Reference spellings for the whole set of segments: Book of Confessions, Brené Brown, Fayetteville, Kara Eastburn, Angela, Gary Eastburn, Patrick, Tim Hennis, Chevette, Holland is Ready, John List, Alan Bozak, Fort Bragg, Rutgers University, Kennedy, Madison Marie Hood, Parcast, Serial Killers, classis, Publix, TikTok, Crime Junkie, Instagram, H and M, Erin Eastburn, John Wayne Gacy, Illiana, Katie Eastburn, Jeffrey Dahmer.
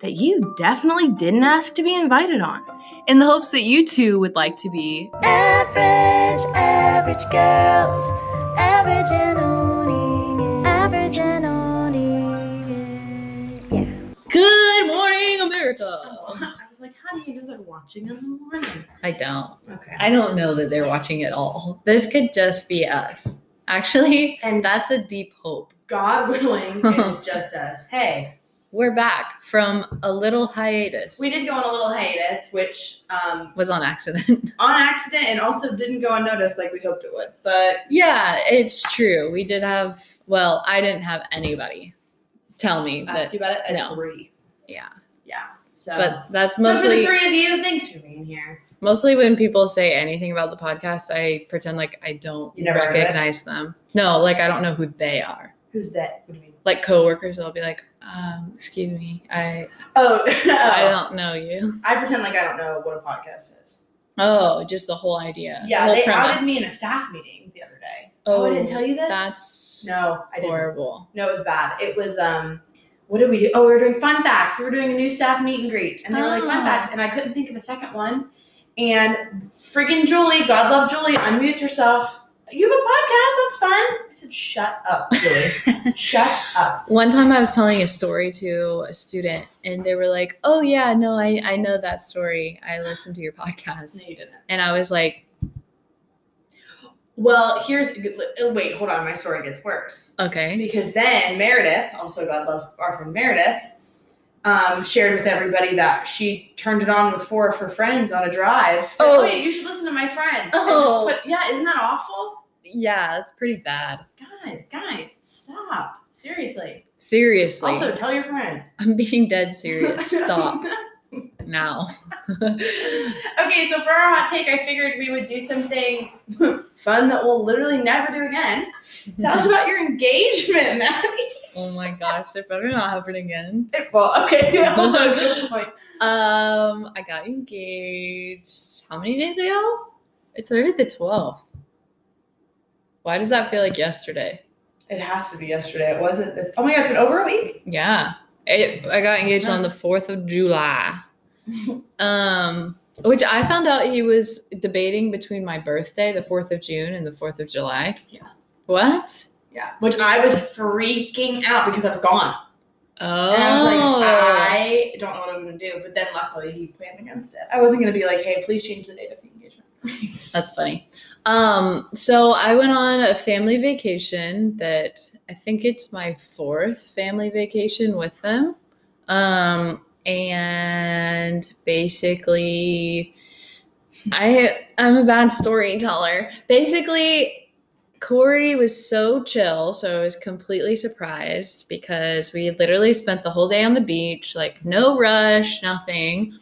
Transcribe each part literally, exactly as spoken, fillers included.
that you definitely didn't ask to be invited on. In the hopes that you too would like to be average, average girls, average and owning it, average and owning it, yeah. Good morning, America! Like, how do you know they're watching it in the morning? I don't. Okay. I don't know that they're watching at all. This could just be us. Actually, and that's a deep hope. God willing, it's just us. Hey. We're back from a little hiatus. We did go on a little hiatus, which... Um, was on accident. On accident, and also didn't go unnoticed like we hoped it would. But yeah, it's true. We did have... Well, I didn't have anybody tell me. Ask that, you about it at no. three. Yeah. Yeah. So, but that's mostly so for the three of you. Thanks for being here. Mostly when people say anything about the podcast, I pretend like I don't recognize them. No, like I don't know who they are. Who's that? What do you mean? Like coworkers, I'll be like, um, "Excuse me, I oh, I don't know you." I pretend like I don't know what a podcast is. Oh, just the whole idea. Yeah, the whole they premise. Outed me in a staff meeting the other day. Oh, oh I didn't tell you this. That's no, I didn't. Horrible. No, it was bad. It was um. What did we do? Oh, we were doing fun facts. We were doing a new staff meet and greet. And they were like, fun facts. And I couldn't think of a second one. And friggin' Julie, God love Julie, unmutes herself. You have a podcast. That's fun. I said, shut up, Julie. Shut up. One time I was telling a story to a student. And they were like, oh, yeah, no, I, I know that story. I listened to your podcast. No, you didn't. And I was like. Well, here's – wait, hold on. My story gets worse. Okay. Because then Meredith, also God loves our friend Meredith, um, shared with everybody that she turned it on with four of her friends on a drive. So oh. Wait, you should listen to my friends. Oh. Put, yeah, isn't that awful? Yeah, that's pretty bad. God, guys, stop. Seriously. Seriously. Also, tell your friends. I'm being dead serious. Stop. Now. Okay, so for our hot take, I figured we would do something fun that we'll literally never do again. Tell us about your engagement, Maddie. Oh my gosh, it better not happen again. Well, okay. That was a good point. Um, I got engaged how many days ago? It started the twelfth. Why does that feel like yesterday? It has to be yesterday. It wasn't this. Oh my God, it's been over a week? Yeah. It, I got engaged on the fourth of July, um, which I found out he was debating between my birthday, the fourth of June, and the fourth of July. Yeah. What? Yeah. Which I was freaking out because I was gone. Oh. And I was like, I don't know what I'm going to do. But then luckily he planned against it. I wasn't going to be like, hey, please change the date of the engagement. That's funny. Um, so I went on a family vacation that I think it's my fourth family vacation with them. Um, and basically I, I'm a bad storyteller. Basically, Corey was so chill. So I was completely surprised because we literally spent the whole day on the beach, like no rush, nothing.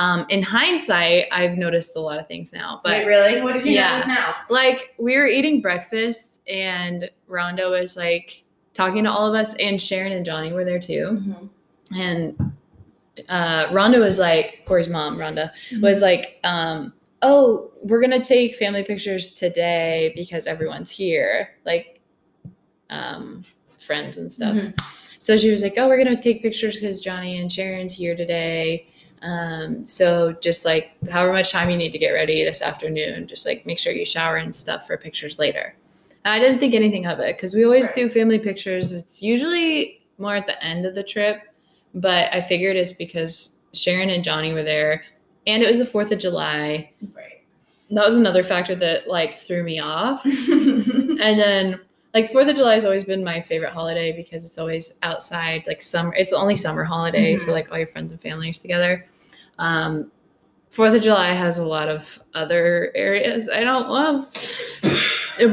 Um, in hindsight, I've noticed a lot of things now. But wait, really? What did you yeah. notice now? Like, we were eating breakfast, and Rhonda was, like, talking to all of us, and Sharon and Johnny were there, too. Mm-hmm. And uh, Rhonda was like, Corey's mom, Rhonda, mm-hmm. was like, um, oh, we're going to take family pictures today because everyone's here, like um, friends and stuff. Mm-hmm. So she was like, oh, we're going to take pictures because Johnny and Sharon's here today. Um, so just like however much time you need to get ready this afternoon, just like make sure you shower and stuff for pictures later. I didn't think anything of it because we always right. do family pictures. It's usually more at the end of the trip, but I figured it's because Sharon and Johnny were there and it was the fourth of July. Right. That was another factor that like threw me off. And then like fourth of July has always been my favorite holiday because it's always outside, like summer. It's the only summer holiday, mm-hmm. so like all your friends and families together. Um, fourth of July has a lot of other areas I don't love.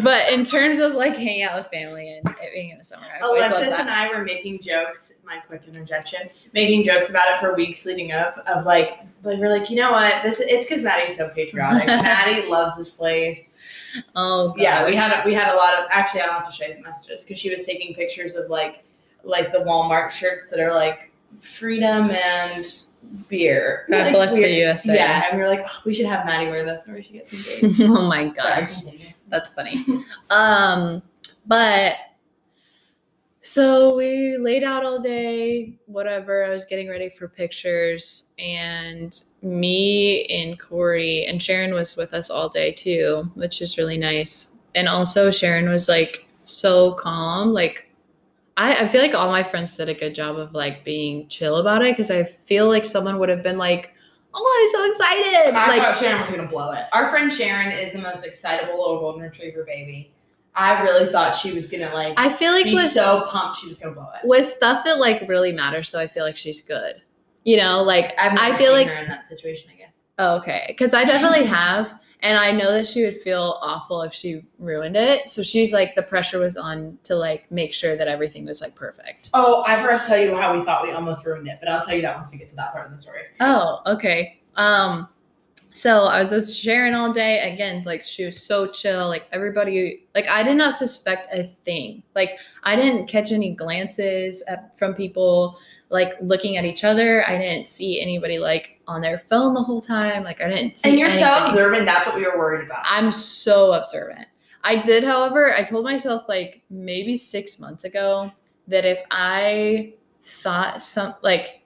But in terms of like hanging out with family and it being in the summer, I've always loved that. Alexis and I were making jokes, my quick interjection, making jokes about it for weeks leading up of like, like we're like, you know what, this it's because Maddie's so patriotic. Maddie loves this place. Oh gosh. Yeah, we had we had a lot of actually I don't have to show you the messages because she was taking pictures of like like the Walmart shirts that are like freedom and beer. God like, bless the U S A. Yeah, and we were like, oh, we should have Maddie wear this whenever she gets engaged. Oh my gosh. Sorry. That's funny. Um, but so we laid out all day, whatever. I was getting ready for pictures, and me and Corey and Sharon was with us all day too, which is really nice. And also Sharon was like so calm. Like I, I feel like all my friends did a good job of like being chill about it because I feel like someone would have been like, oh, I'm so excited. I like, thought Sharon was going to blow it. Our friend Sharon is the most excitable little golden retriever baby. I really thought she was going to like I feel like be with, so pumped she was going to blow it. With stuff that like really matters, though, I feel like she's good. You know, like I've never I feel seen like her in that situation, I guess. Oh, okay. Because I definitely have. And I know that she would feel awful if she ruined it. So she's like, the pressure was on to like make sure that everything was like perfect. Oh, I forgot to tell you how we thought we almost ruined it, but I'll tell you that once we get to that part of the story. Oh, okay. Um, so I was with Sharon all day. Again, like she was so chill. Like everybody, like I did not suspect a thing. Like I didn't catch any glances at, from people like looking at each other. I didn't see anybody like on their phone the whole time. Like I didn't see And you're anything. So observant. That's what we were worried about. I'm so observant. I did, however, I told myself like maybe six months ago that if I thought some, like,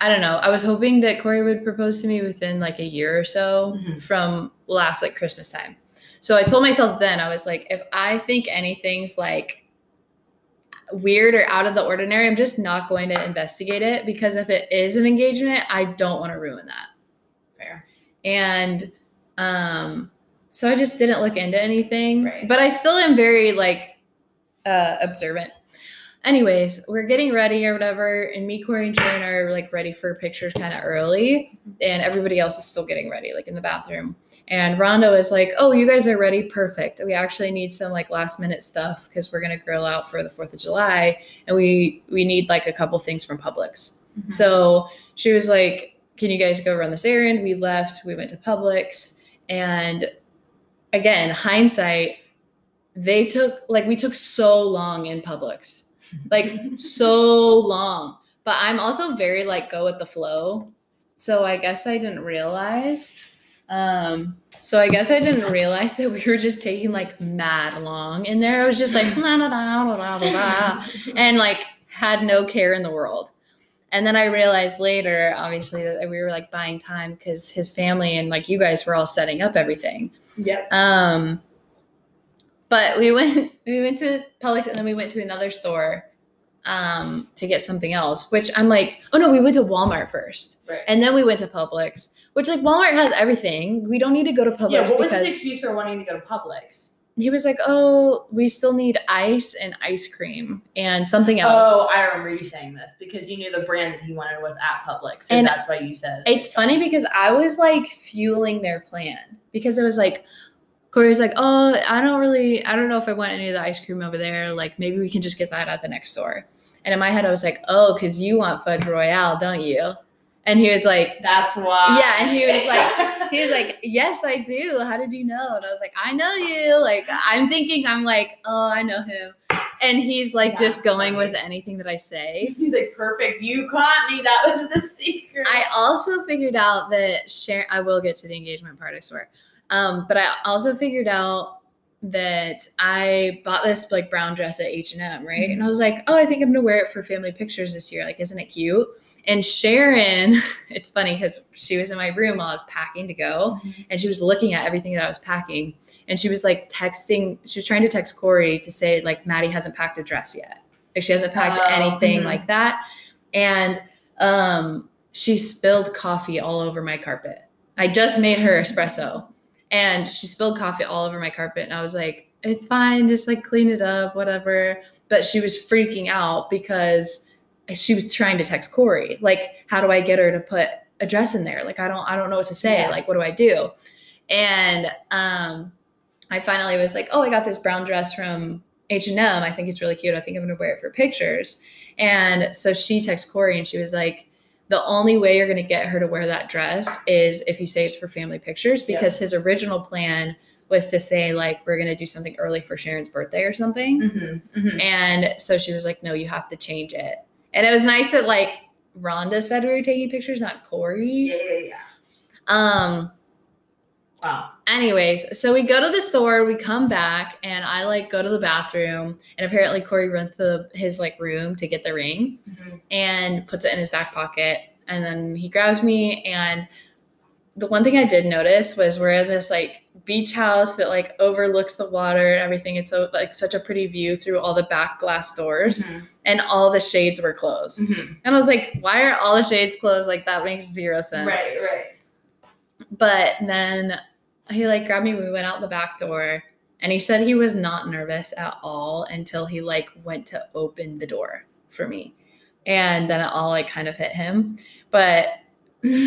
I don't know, I was hoping that Corey would propose to me within like a year or so mm-hmm. from last like Christmas time. So I told myself then, I was like, if I think anything's like weird or out of the ordinary, I'm just not going to investigate it because if it is an engagement, I don't want to ruin that. Fair. And um, so I just didn't look into anything, right. But I still am very like uh, observant. Anyways, we're getting ready or whatever. And me, Corey, and Sharon are like ready for pictures kind of early. And everybody else is still getting ready, like in the bathroom. And Rondo is like, oh, you guys are ready? Perfect. We actually need some like last minute stuff because we're going to grill out for the fourth of July. And we, we need like a couple things from Publix. Mm-hmm. So she was like, can you guys go run this errand? We left, we went to Publix. And again, hindsight, they took like, we took so long in Publix. Like so long, but I'm also very like go with the flow. So I guess I didn't realize. Um, so I guess I didn't realize that we were just taking like mad long in there. I was just like, da, da, da, da, da, da, and like had no care in the world. And then I realized later, obviously, that we were like buying time because his family and like you guys were all setting up everything. Yep. Um, But we went we went to Publix and then we went to another store um, to get something else, which I'm like, oh, no, we went to Walmart first. Right. And then we went to Publix, which, like, Walmart has everything. We don't need to go to Publix. Yeah, what was his excuse for wanting to go to Publix? He was like, oh, we still need ice and ice cream and something else. Oh, I remember you saying this because you knew the brand that he wanted was at Publix, so and that's why you said it. It's funny because I was, like, fueling their plan because it was like, Corey's like, oh, I don't really, I don't know if I want any of the ice cream over there. Like, maybe we can just get that at the next store. And in my head, I was like, oh, because you want Fudge Royale, don't you? And he was like, that's why. Yeah, and he was like, he was like, yes, I do. How did you know? And I was like, I know you. Like, I'm thinking, I'm like, oh, I know him. And he's like, yeah, just going funny with anything that I say. He's like, perfect. You caught me. That was the secret. I also figured out that Sharon, I will get to the engagement part, I swear. Um, but I also figured out that I bought this like brown dress at H and M, right? Mm-hmm. And I was like, oh, I think I'm going to wear it for family pictures this year. Like, isn't it cute? And Sharon, it's funny because she was in my room while I was packing to go. Mm-hmm. And she was looking at everything that I was packing. And she was like texting. She was trying to text Corey to say like, Maddie hasn't packed a dress yet. Like she hasn't packed oh, anything mm-hmm. like that. And um, she spilled coffee all over my carpet. I just made her espresso. And she spilled coffee all over my carpet. And I was like, it's fine. Just like clean it up, whatever. But she was freaking out because she was trying to text Corey. Like, how do I get her to put a dress in there? Like, I don't, I don't know what to say. Yeah. Like, what do I do? And um, I finally was like, oh, I got this brown dress from H and M. I think it's really cute. I think I'm going to wear it for pictures. And so she texted Corey and she was like, the only way you're going to get her to wear that dress is if you say it's for family pictures, because yeah. his original plan was to say, like, we're going to do something early for Sharon's birthday or something. Mm-hmm, mm-hmm. And so she was like, no, you have to change it. And it was nice that, like, Rhonda said we were taking pictures, not Corey. Yeah, yeah, yeah. Um, wow. Anyways, so we go to the store, we come back, and I, like, go to the bathroom, and apparently Corey runs to his, like, room to get the ring mm-hmm. and puts it in his back pocket. And then he grabs me, and the one thing I did notice was we're in this, like, beach house that, like, overlooks the water and everything. It's so, like, such a pretty view through all the back glass doors mm-hmm. and all the shades were closed. Mm-hmm. And I was like, why are all the shades closed? Like, that makes zero sense. Right, right. But then he, like, grabbed me when we went out the back door, and he said he was not nervous at all until he, like, went to open the door for me. And then it all, like, kind of hit him. But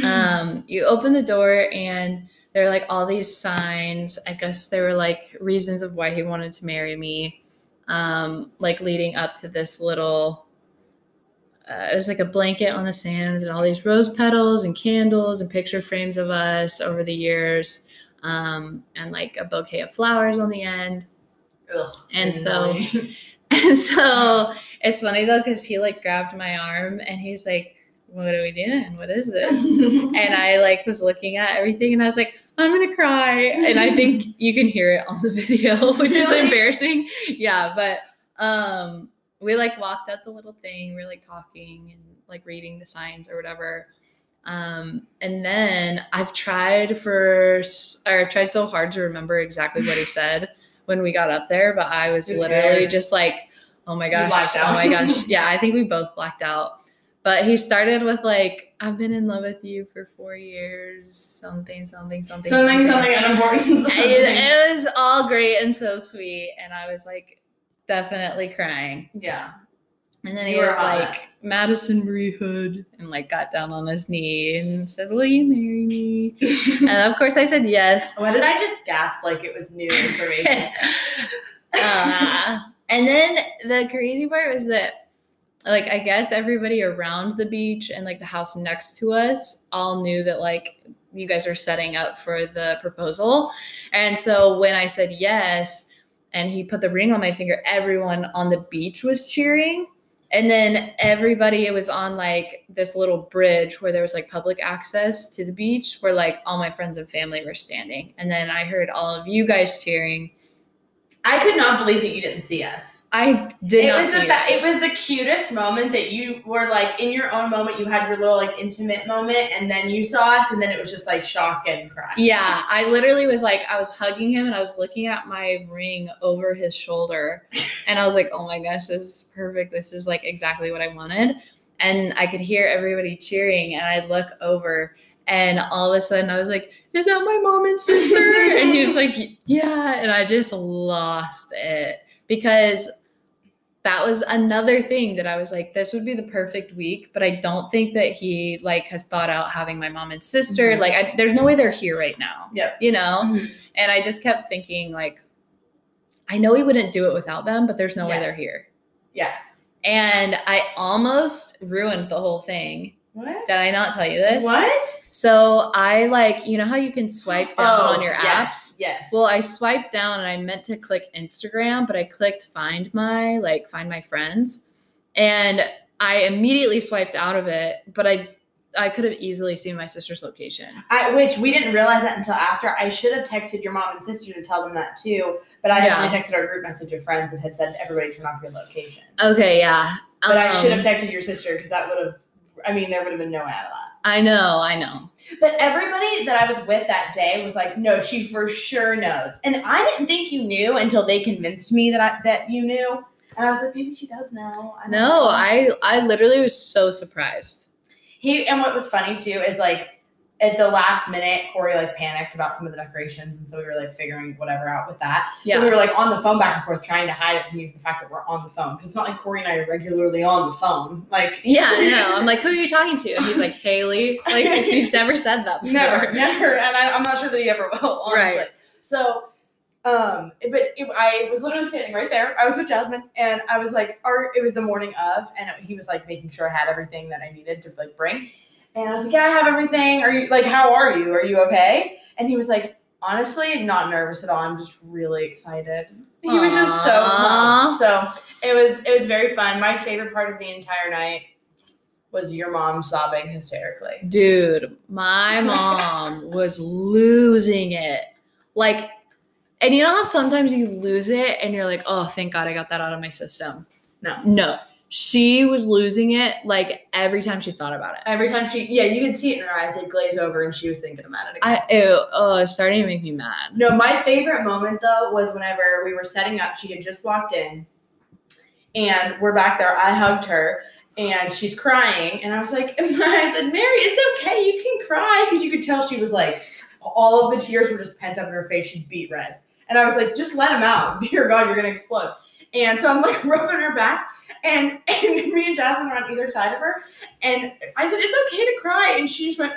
um, you open the door and there are, like, all these signs. I guess there were, like, reasons of why he wanted to marry me, um, like, leading up to this little Uh, it was like a blanket on the sand and all these rose petals and candles and picture frames of us over the years, um, and like a bouquet of flowers on the end. Ugh, and so, and so it's funny though, because he, like, grabbed my arm and he's like, "What are we doing? What is this?" And I, like, was looking at everything and I was like, I'm gonna cry. And I think you can hear it on the video, which really? Is embarrassing. Yeah, but um. We, like, walked out the little thing. We were, like, talking and, like, reading the signs or whatever. Um, and then I've tried for – or tried so hard to remember exactly what he said when we got up there. But I was Who literally cares? Just like, oh, my gosh. Blacked out. Oh, my gosh. Yeah, I think we both blacked out. But he started with, like, I've been in love with you for four years, something, something, something. Something, something, something unimportant. Something. It was all great and so sweet. And I was, like – definitely crying. Yeah. And then he was like, Madison Marie Hood, and, like, got down on his knee and said, will you marry me? And of course I said yes. Why did I just gasp like it was new information? uh, and then the crazy part was that, like, I guess everybody around the beach and, like, the house next to us all knew that, like, you guys were setting up for the proposal. And so when I said yes, and he put the ring on my finger, everyone on the beach was cheering. And then everybody, it was on, like, this little bridge where there was, like, public access to the beach where, like, all my friends and family were standing. And then I heard all of you guys cheering. I could not believe that you didn't see us. I did it not was see the fa- us. It was the cutest moment that you were, like, in your own moment. You had your little, like, intimate moment, and then you saw us, and then it was just, like, shock and cry. Yeah, I literally was, like, I was hugging him, and I was looking at my ring over his shoulder, and I was like, oh, my gosh, this is perfect. This is, like, exactly what I wanted. And I could hear everybody cheering, and I look over, and all of a sudden, I was like, is that my mom and sister? And he was like, yeah. And I just lost it, because that was another thing that I was like, this would be the perfect week. But I don't think that he, like, has thought out having my mom and sister. Mm-hmm. Like, I, there's no way they're here right now. Yeah. You know? Mm-hmm. And I just kept thinking, like, I know he wouldn't do it without them, but there's no yeah. way they're here. Yeah. And I almost ruined the whole thing. What? Did I not tell you this? What? So I, like, you know how you can swipe down oh, on your apps? Yes, yes. Well, I swiped down and I meant to click Instagram, but I clicked find my, like, find my friends. And I immediately swiped out of it, but I I could have easily seen my sister's location. I, which we didn't realize that until after. I should have texted your mom and sister to tell them that too, but I had yeah. only texted our group message of friends and had said, everybody turn off your location. Okay, yeah. But um, I should have texted your sister, because that would have I mean, there would have been no out of that. I know, I know. But everybody that I was with that day was like, no, she for sure knows. And I didn't think you knew until they convinced me that I, that you knew. And I was like, maybe she does know. I don't no, know. I, I literally was so surprised. He And what was funny, too, is, like, at the last minute, Corey, like, panicked about some of the decorations. And so we were, like, figuring whatever out with that. Yeah. So we were, like, on the phone back and forth trying to hide it from you, the fact that we're on the phone. Because it's not like Corey and I are regularly on the phone. Like, yeah, no. I'm like, who are you talking to? And he's like, Haley. Like, she's never said that before. Never, never. And I, I'm not sure that he ever will, honestly. Right. So Um, but it, I was literally standing right there. I was with Jasmine, and I was like, "Art." It was the morning of, and he was like making sure I had everything that I needed to like bring. And I was like, "Yeah, I have everything. Are you like, how are you? Are you okay?" And he was like, "Honestly, not nervous at all. I'm just really excited." He Aww. was just so pumped. So it was it was very fun. My favorite part of the entire night was your mom sobbing hysterically. Dude, my mom was losing it. Like, and you know how sometimes you lose it and you're like, oh, thank God I got that out of my system. No. No. She was losing it, like, every time she thought about it. Every time she, yeah, you could see it in her eyes. It glazed over and she was thinking about it again. I, ew, oh, it's starting to make me mad. No, my favorite moment, though, was whenever we were setting up. She had just walked in and we're back there. I hugged her. And she's crying. And I was like, and I said, Mary, it's okay. You can cry. Because you could tell she was like, all of the tears were just pent up in her face. She's beet red. And I was like, just let them out. Dear God, you're going to explode. And so I'm like rubbing her back. And, and me and Jasmine were on either side of her. And I said, it's okay to cry. And she just went,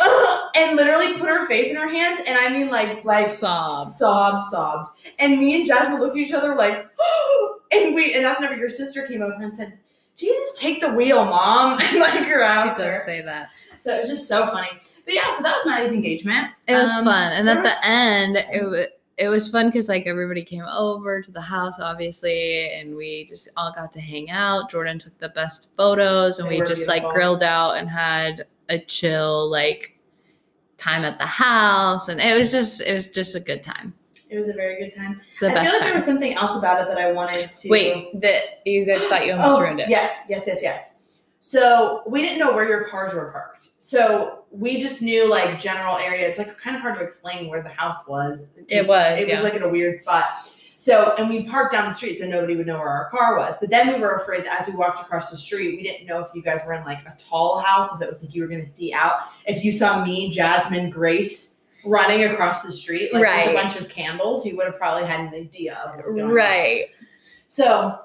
ugh, and literally put her face in her hands. And I mean, like, like sob, sob, sobbed. And me and Jasmine looked at each other like, oh. And we, and that's whenever your sister came over and said, Jesus, take the wheel, Mom. And like you're out. She does her. say that. So it was just so funny. But yeah, so that was Maddie's engagement. It was um, fun. And at was... the end, it was it was fun because like everybody came over to the house, obviously, and we just all got to hang out. Jordan took the best photos, and they we just beautiful. like grilled out and had a chill like time at the house. And it was just it was just a good time. It was a very good time. The I best feel like time. There was something else about it that I wanted to... Wait, that you guys thought you almost oh, ruined it. Yes, yes, yes, yes. So we didn't know where your cars were parked. So we just knew, like, general area. It's, like, kind of hard to explain where the house was. It, it was, It yeah. was, like, in a weird spot. So, and we parked down the street so nobody would know where our car was. But then we were afraid that as we walked across the street, we didn't know if you guys were in, like, a tall house, if it was, like, you were going to see out. If you saw me, Jasmine, Grace... running across the street like right. with a bunch of candles, you would have probably had an idea of what was going right. on. So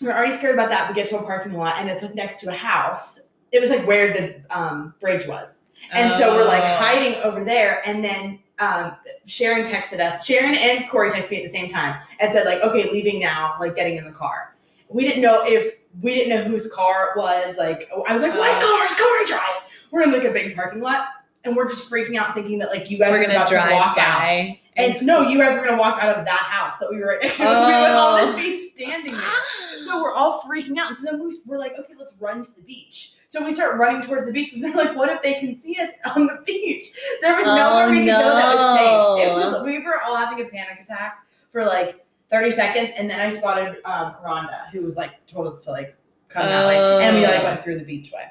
we're already scared about that. We get to a parking lot and it's like next to a house. It was like where the um, bridge was, and oh. so we're like hiding over there. And then um, Sharon texted us. Sharon and Corey texted me at the same time and said like, "Okay, leaving now. Like getting in the car." We didn't know if we didn't know whose car it was. Like I was like, uh, "What car is Corey drive?" We're in like a big parking lot. And we're just freaking out thinking that, like, you guys were, were about to walk out. And, and no, you guys were going to walk out of that house that we were in. Oh. We were all the beach standing there. So we're all freaking out. So then we were like, okay, let's run to the beach. So we start running towards the beach. But they're like, what if they can see us on the beach? There was oh, nowhere we no. could go that was safe. It was, we were all having a panic attack for, like, thirty seconds. And then I spotted um, Rhonda, who was, like, told us to, like, come oh. that way. And we, like, went through the beach way.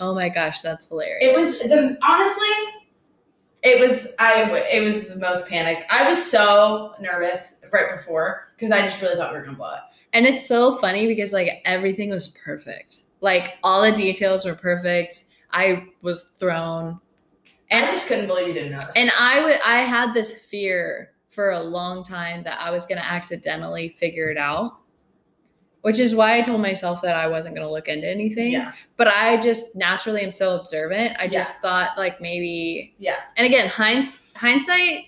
Oh my gosh, that's hilarious. It was, the, honestly, it was I. It was the most panic. I was so nervous right before because I just really thought we were going to blow it. And it's so funny because, like, everything was perfect. Like, all the details were perfect. I was thrown. And I just couldn't believe you didn't know that. And I, w- I had this fear for a long time that I was going to accidentally figure it out. Which is why I told myself that I wasn't going to look into anything. Yeah. But I just naturally am so observant. I just yeah. thought like maybe. Yeah. And again, hinds- hindsight,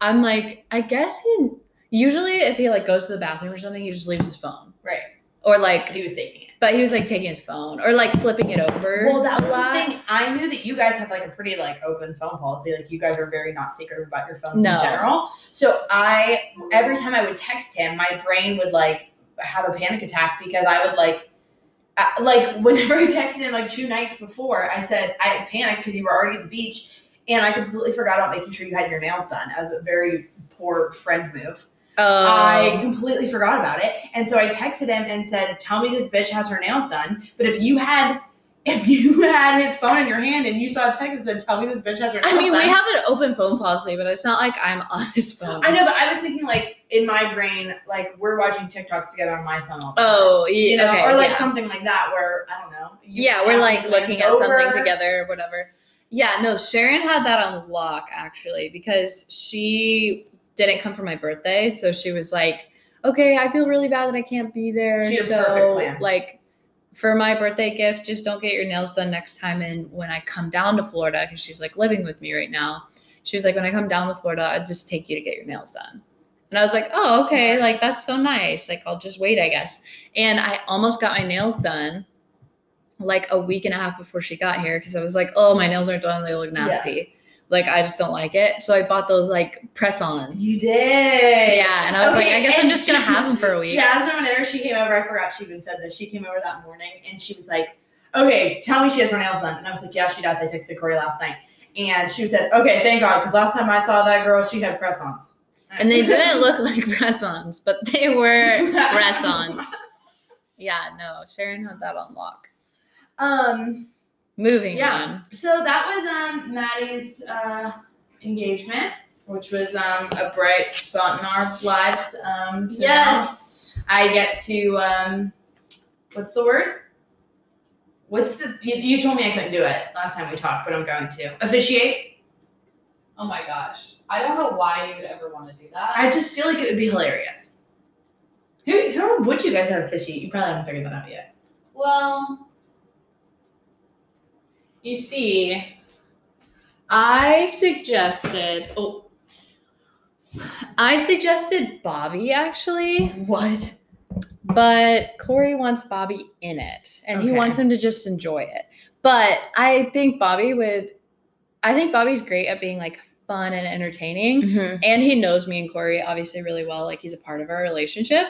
I'm like, I guess he, usually if he like goes to the bathroom or something, he just leaves his phone. Right. Or like. He was taking it. But he was like taking his phone or like flipping it over. Well, that was the thing. I knew that you guys have like a pretty like open phone policy. Like you guys are very not secretive about your phones no. in general. So I, every time I would text him, my brain would like. Have a panic attack because I would like uh, like whenever I texted him like two nights before, I said I had panicked because you were already at the beach and I completely forgot about making sure you had your nails done. As a very poor friend move. Oh. I completely forgot about it. And so I texted him and said, tell me this bitch has her nails done. But if you had if you had his phone in your hand and you saw a text that said, tell me this bitch has her nails I mean, done. We have an open phone policy, but it's not like I'm on his phone. I know, but I was thinking like in my brain, like we're watching TikToks together on my phone. Oh, yeah. You know, okay, or like yeah. something like that where, I don't know. Yeah, we're like looking at over. something together or whatever. Yeah, no, Sharon had that on lock actually because she didn't come for my birthday. So she was like, okay, I feel really bad that I can't be there. She had so, a perfect plan. Like, for my birthday gift, just don't get your nails done next time. And when I come down to Florida, because she's like living with me right now, she was like, when I come down to Florida, I'd just take you to get your nails done. And I was like, oh, okay, like, that's so nice. Like, I'll just wait, I guess. And I almost got my nails done like a week and a half before she got here because I was like, oh, my nails aren't done. They look nasty. Yeah. Like, I just don't like it. So I bought those, like, press-ons. You did. Yeah, and I was okay, like, I guess I'm just going to have them for a week. Jasmine, whenever she came over, I forgot she even said this. She came over that morning, and she was like, okay, tell me she has her nails done. And I was like, yeah, she does. I texted Corey last night. And she said, okay, thank God, because last time I saw that girl, she had press-ons. And they didn't look like press-ons, but they were press-ons. Yeah, no, Sharon had that on lock. Um... Moving yeah. on. So that was um, Maddie's uh, engagement, which was um, a bright spot in our lives. Um, yes. Now I get to, um, what's the word? What's the, you, you told me I couldn't do it last time we talked, but I'm going to. Officiate? Oh my gosh. I don't know why you would ever want to do that. I just feel like it would be hilarious. Who, who would you guys have officiate? You probably haven't figured that out yet. Well... You see, I suggested, oh, I suggested Bobby, actually. What? But Corey wants Bobby in it, and okay. he wants him to just enjoy it. But I think Bobby would, I think Bobby's great at being, like, fun and entertaining. Mm-hmm. And he knows me and Corey, obviously, really well. Like, he's a part of our relationship.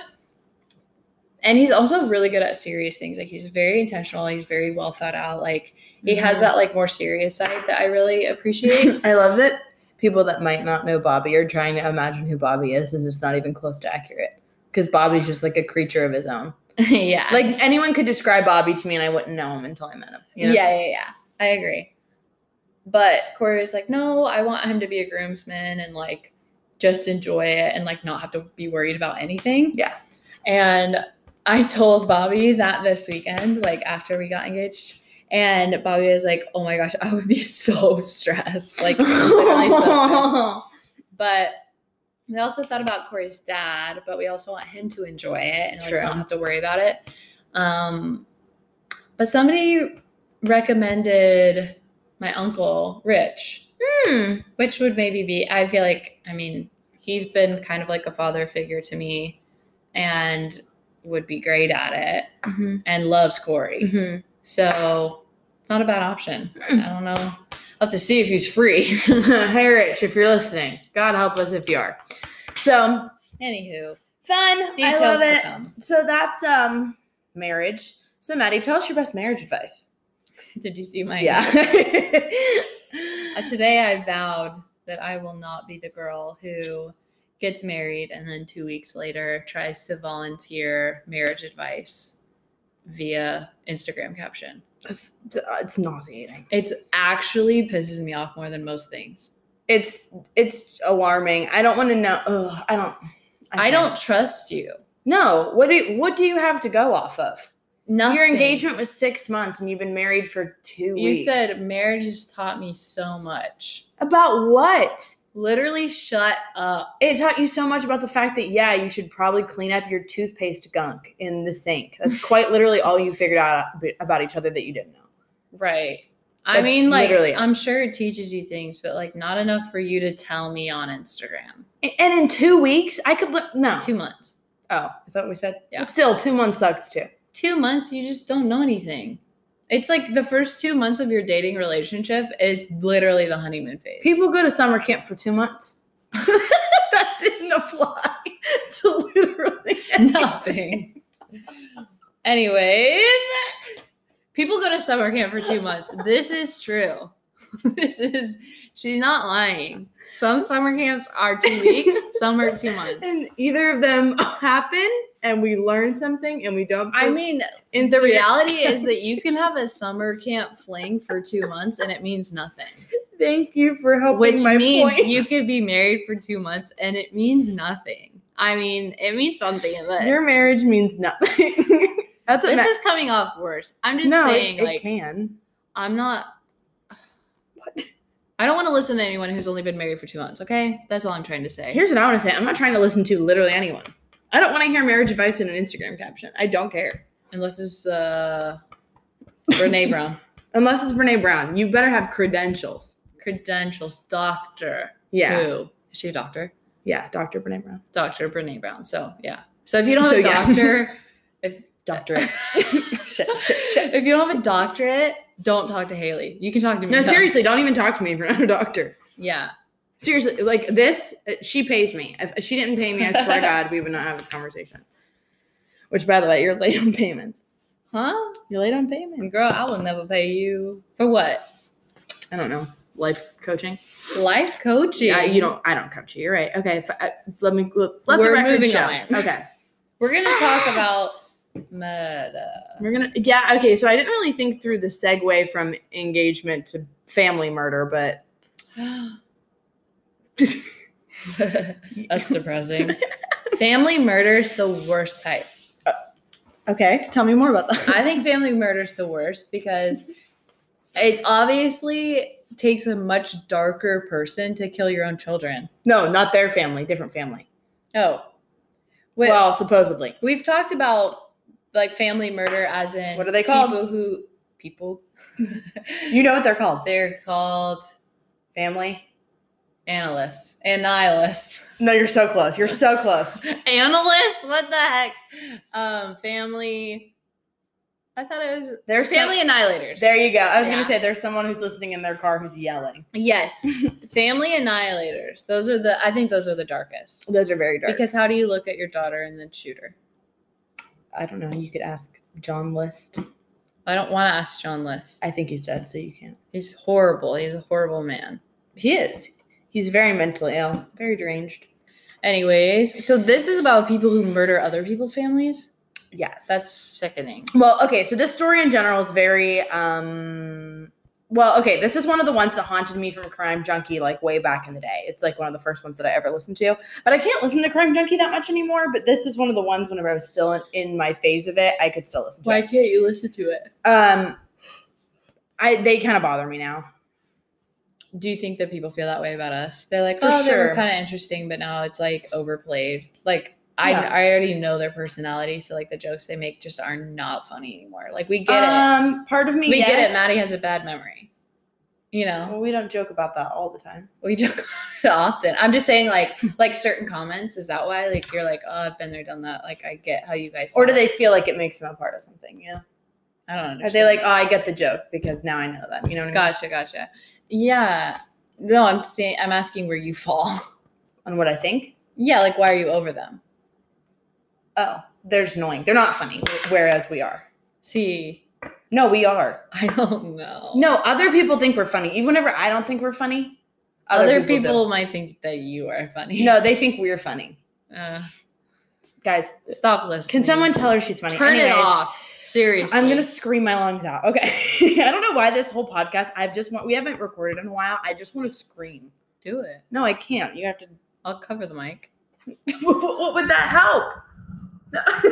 And he's also really good at serious things. Like, he's very intentional. He's very well thought out. Like, he mm-hmm. has that, like, more serious side that I really appreciate. I love that people that might not know Bobby are trying to imagine who Bobby is, and it's not even close to accurate. Because Bobby's just, like, a creature of his own. Yeah. Like, anyone could describe Bobby to me, and I wouldn't know him until I met him. You know? Yeah, yeah, yeah. I agree. But Corey was like, no, I want him to be a groomsman and, like, just enjoy it and, like, not have to be worried about anything. Yeah. And I told Bobby that this weekend, like, after we got engaged, and Bobby was like, oh my gosh, I would be so stressed. Like, literally so stressed. But we also thought about Corey's dad, but we also want him to enjoy it and, like, True. Not have to worry about it. Um, but somebody recommended my uncle, Rich, mm. which would maybe be, I feel like, I mean, he's been kind of like a father figure to me, and would be great at it mm-hmm. and loves Corey. Mm-hmm. So it's not a bad option. Mm. I don't know. I'll have to see if he's free. Hey, Rich, if you're listening, God help us if you are. So, anywho, fun. Details I love to it. Come. So that's um marriage. So, Maddie, tell us your best marriage advice. Did you see my? Yeah. uh, today I vowed that I will not be the girl who gets married, and then two weeks later tries to volunteer marriage advice via Instagram caption. That's it's nauseating. It's actually pisses me off more than most things. It's it's alarming. I don't want to know. Ugh, I don't. I, I don't trust you. No. What do you, what do you have to go off of? Nothing. Your engagement was six months, and you've been married for two weeks. You said marriage has taught me so much. About what? Literally shut up. It taught you so much about the fact that, yeah, you should probably clean up your toothpaste gunk in the sink. That's quite literally all you figured out about each other that you didn't know. Right. That's I mean, like, literally. I'm sure it teaches you things, but, like, not enough for you to tell me on Instagram. And in two weeks, I could look. No. Two months. Oh, is that what we said? Yeah. But still, two months sucks, too. Two months, you just don't know anything. It's like the first two months of your dating relationship is literally the honeymoon phase. People go to summer camp for two months. That didn't apply to literally anything. Nothing. Anyways, people go to summer camp for two months. This is true. This is, she's not lying. Some summer camps are two weeks, some are two months. And either of them happen. And we learn something, and we don't. I mean, Instagram. The reality is that you can have a summer camp fling for two months, and it means nothing. Thank you for helping Which my means point. You could be married for two months, and it means nothing. I mean, it means something. But your marriage means nothing. That's what this ma- is coming off worse. I'm just no, saying, it, it like, can. I'm not. What? I don't want to listen to anyone who's only been married for two months. Okay, that's all I'm trying to say. Here's what I want to say. I'm not trying to listen to literally anyone. I don't want to hear marriage advice in an Instagram caption. I don't care. Unless it's uh, Brené Brown. Unless it's Brené Brown. You better have credentials. credentials, doctor. Yeah. Who? Is she a doctor? Yeah, Doctor Brené Brown. Doctor Brené Brown. So, yeah. So if you don't have so, a doctor, yeah. if doctorate. shit, shit, shit. If you don't have a doctorate, don't talk to Haley. You can talk to me. No, seriously, don't even talk to me if you're not a doctor. Yeah. Seriously, like this, she pays me. If she didn't pay me, I swear to God, we would not have this conversation. Which, by the way, you're late on payments. Huh? You're late on payments. Girl, I will never pay you. For what? I don't know. Life coaching? Life coaching. Yeah, you don't, I don't coach you. You're right. Okay. If, uh, let me, let, let We're the record moving show. On. Okay. We're going to talk about murder. We're going to, yeah, okay. So I didn't really think through the segue from engagement to family murder, but. That's depressing. Family murder is the worst type. Uh, okay. Tell me more about that. I think family murder is the worst because it obviously takes a much darker person to kill your own children. No, not their family. Different family. Oh. With, well, supposedly. We've talked about like family murder as in. What are they called? People who. People. You know what they're called. They're called. Family. Analysts. Annihilists. No, you're so close. You're so close. Analysts? What the heck? Um, family. I thought it was there's family some, annihilators. There you go. I was yeah. going to say there's someone who's listening in their car who's yelling. Yes. Family annihilators. Those are the, I think those are the darkest. Those are very dark. Because how do you look at your daughter and then shoot her? I don't know. You could ask John List. I don't want to ask John List. I think he's dead, so you can't. He's horrible. He's a horrible man. He is. He's very mentally ill, very deranged. Anyways, so this is about people who murder other people's families? Yes. That's sickening. Well, okay, so this story in general is very, um, well, okay, this is one of the ones that haunted me from Crime Junkie, like, way back in the day. It's, like, one of the first ones that I ever listened to. But I can't listen to Crime Junkie that much anymore, but this is one of the ones whenever I was still in, in my phase of it, I could still listen to Why it. Why can't you listen to it? Um, I they kind of bother me now. Do you think that people feel that way about us? They're like, For oh, sure. they were kind of interesting, but now it's, like, overplayed. Like, I yeah. I already know their personality, so, like, the jokes they make just are not funny anymore. Like, we get um, it. Um, part of me, We yes. get it. Maddie has a bad memory. You know? Well, we don't joke about that all the time. We joke about it often. I'm just saying, like, like certain comments. Is that why? Like, you're like, oh, I've been there, done that. Like, I get how you guys Or do that. They feel like it makes them a part of something, you know? I don't understand. Are they like, oh, I get the joke because now I know them. You know what I mean? Gotcha, gotcha. Yeah. No, I'm saying I'm asking where you fall on what I think. Yeah, like why are you over them? Oh, they're just annoying. They're not funny, whereas we are. See, no, we are. I don't know. No, other people think we're funny. Even whenever I don't think we're funny, other, other people, people might think that you are funny. No, they think we're funny. Uh, Guys, stop listening. Can someone tell her she's funny? Turn Anyways, it off. Seriously. I'm going to scream my lungs out. Okay. I don't know why this whole podcast, I've just want, we haven't recorded in a while. I just want to scream. Do it. No, I can't. You have to. I'll cover the mic. What would that help? No. Don't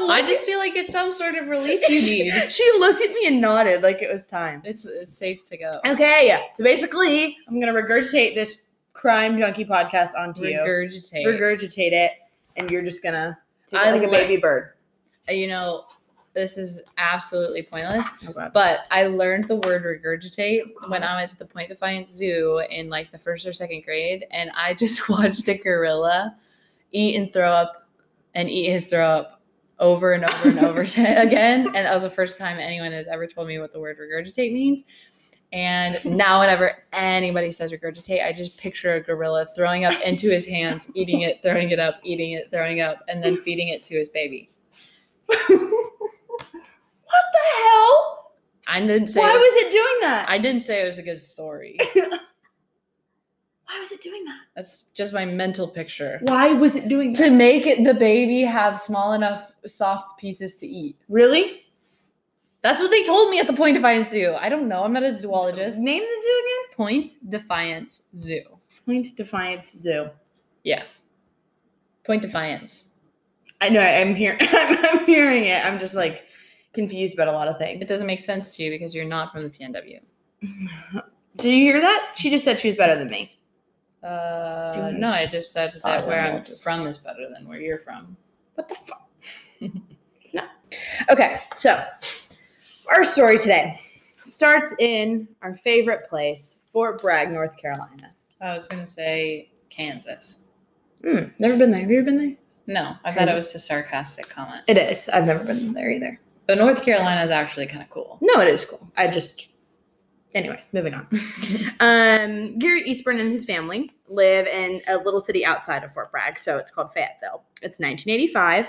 look I just at... feel like it's some sort of release you need. she, she looked at me and nodded like it was time. It's, it's safe to go. Okay. So basically, I'm going to regurgitate this Crime Junkie podcast onto regurgitate. you. Regurgitate. Regurgitate it. And you're just going to take it like a baby bird. You know, this is absolutely pointless, oh, but I learned the word regurgitate when I went to the Point Defiance Zoo in like the first or second grade, and I just watched a gorilla eat and throw up and eat his throw up over and over and over again. And that was the first time anyone has ever told me what the word regurgitate means. And now whenever anybody says regurgitate, I just picture a gorilla throwing up into his hands, eating it, throwing it up, eating it, throwing up, and then feeding it to his baby. What the hell? I didn't say. Why it was, was it doing that? I didn't say it was a good story. Why was it doing that? That's just my mental picture. Why was it doing that? To make it, the baby have small enough soft pieces to eat. Really? That's what they told me at the Point Defiance Zoo. I don't know. I'm not a zoologist. Name the zoo again? Point Defiance Zoo. Point Defiance Zoo. Yeah. Point Defiance. I know I'm hearing I'm, I'm hearing it. I'm just like confused about a lot of things. It doesn't make sense to you because you're not from the P N W. Did you hear that? She just said she was better than me. Uh, no, I just said that where I'm from is better than where you're from. What the fuck? No. Okay, so our story today starts in our favorite place, Fort Bragg, North Carolina. I was going to say Kansas. Mm, never been there. Have you ever been there? No, I thought it was a sarcastic comment. It is. I've never been there either. But North Carolina is actually kind of cool. No, it is cool. I just, anyways, moving on. um, Gary Eastburn and his family live in a little city outside of Fort Bragg, so it's called Fayetteville. It's nineteen eighty-five.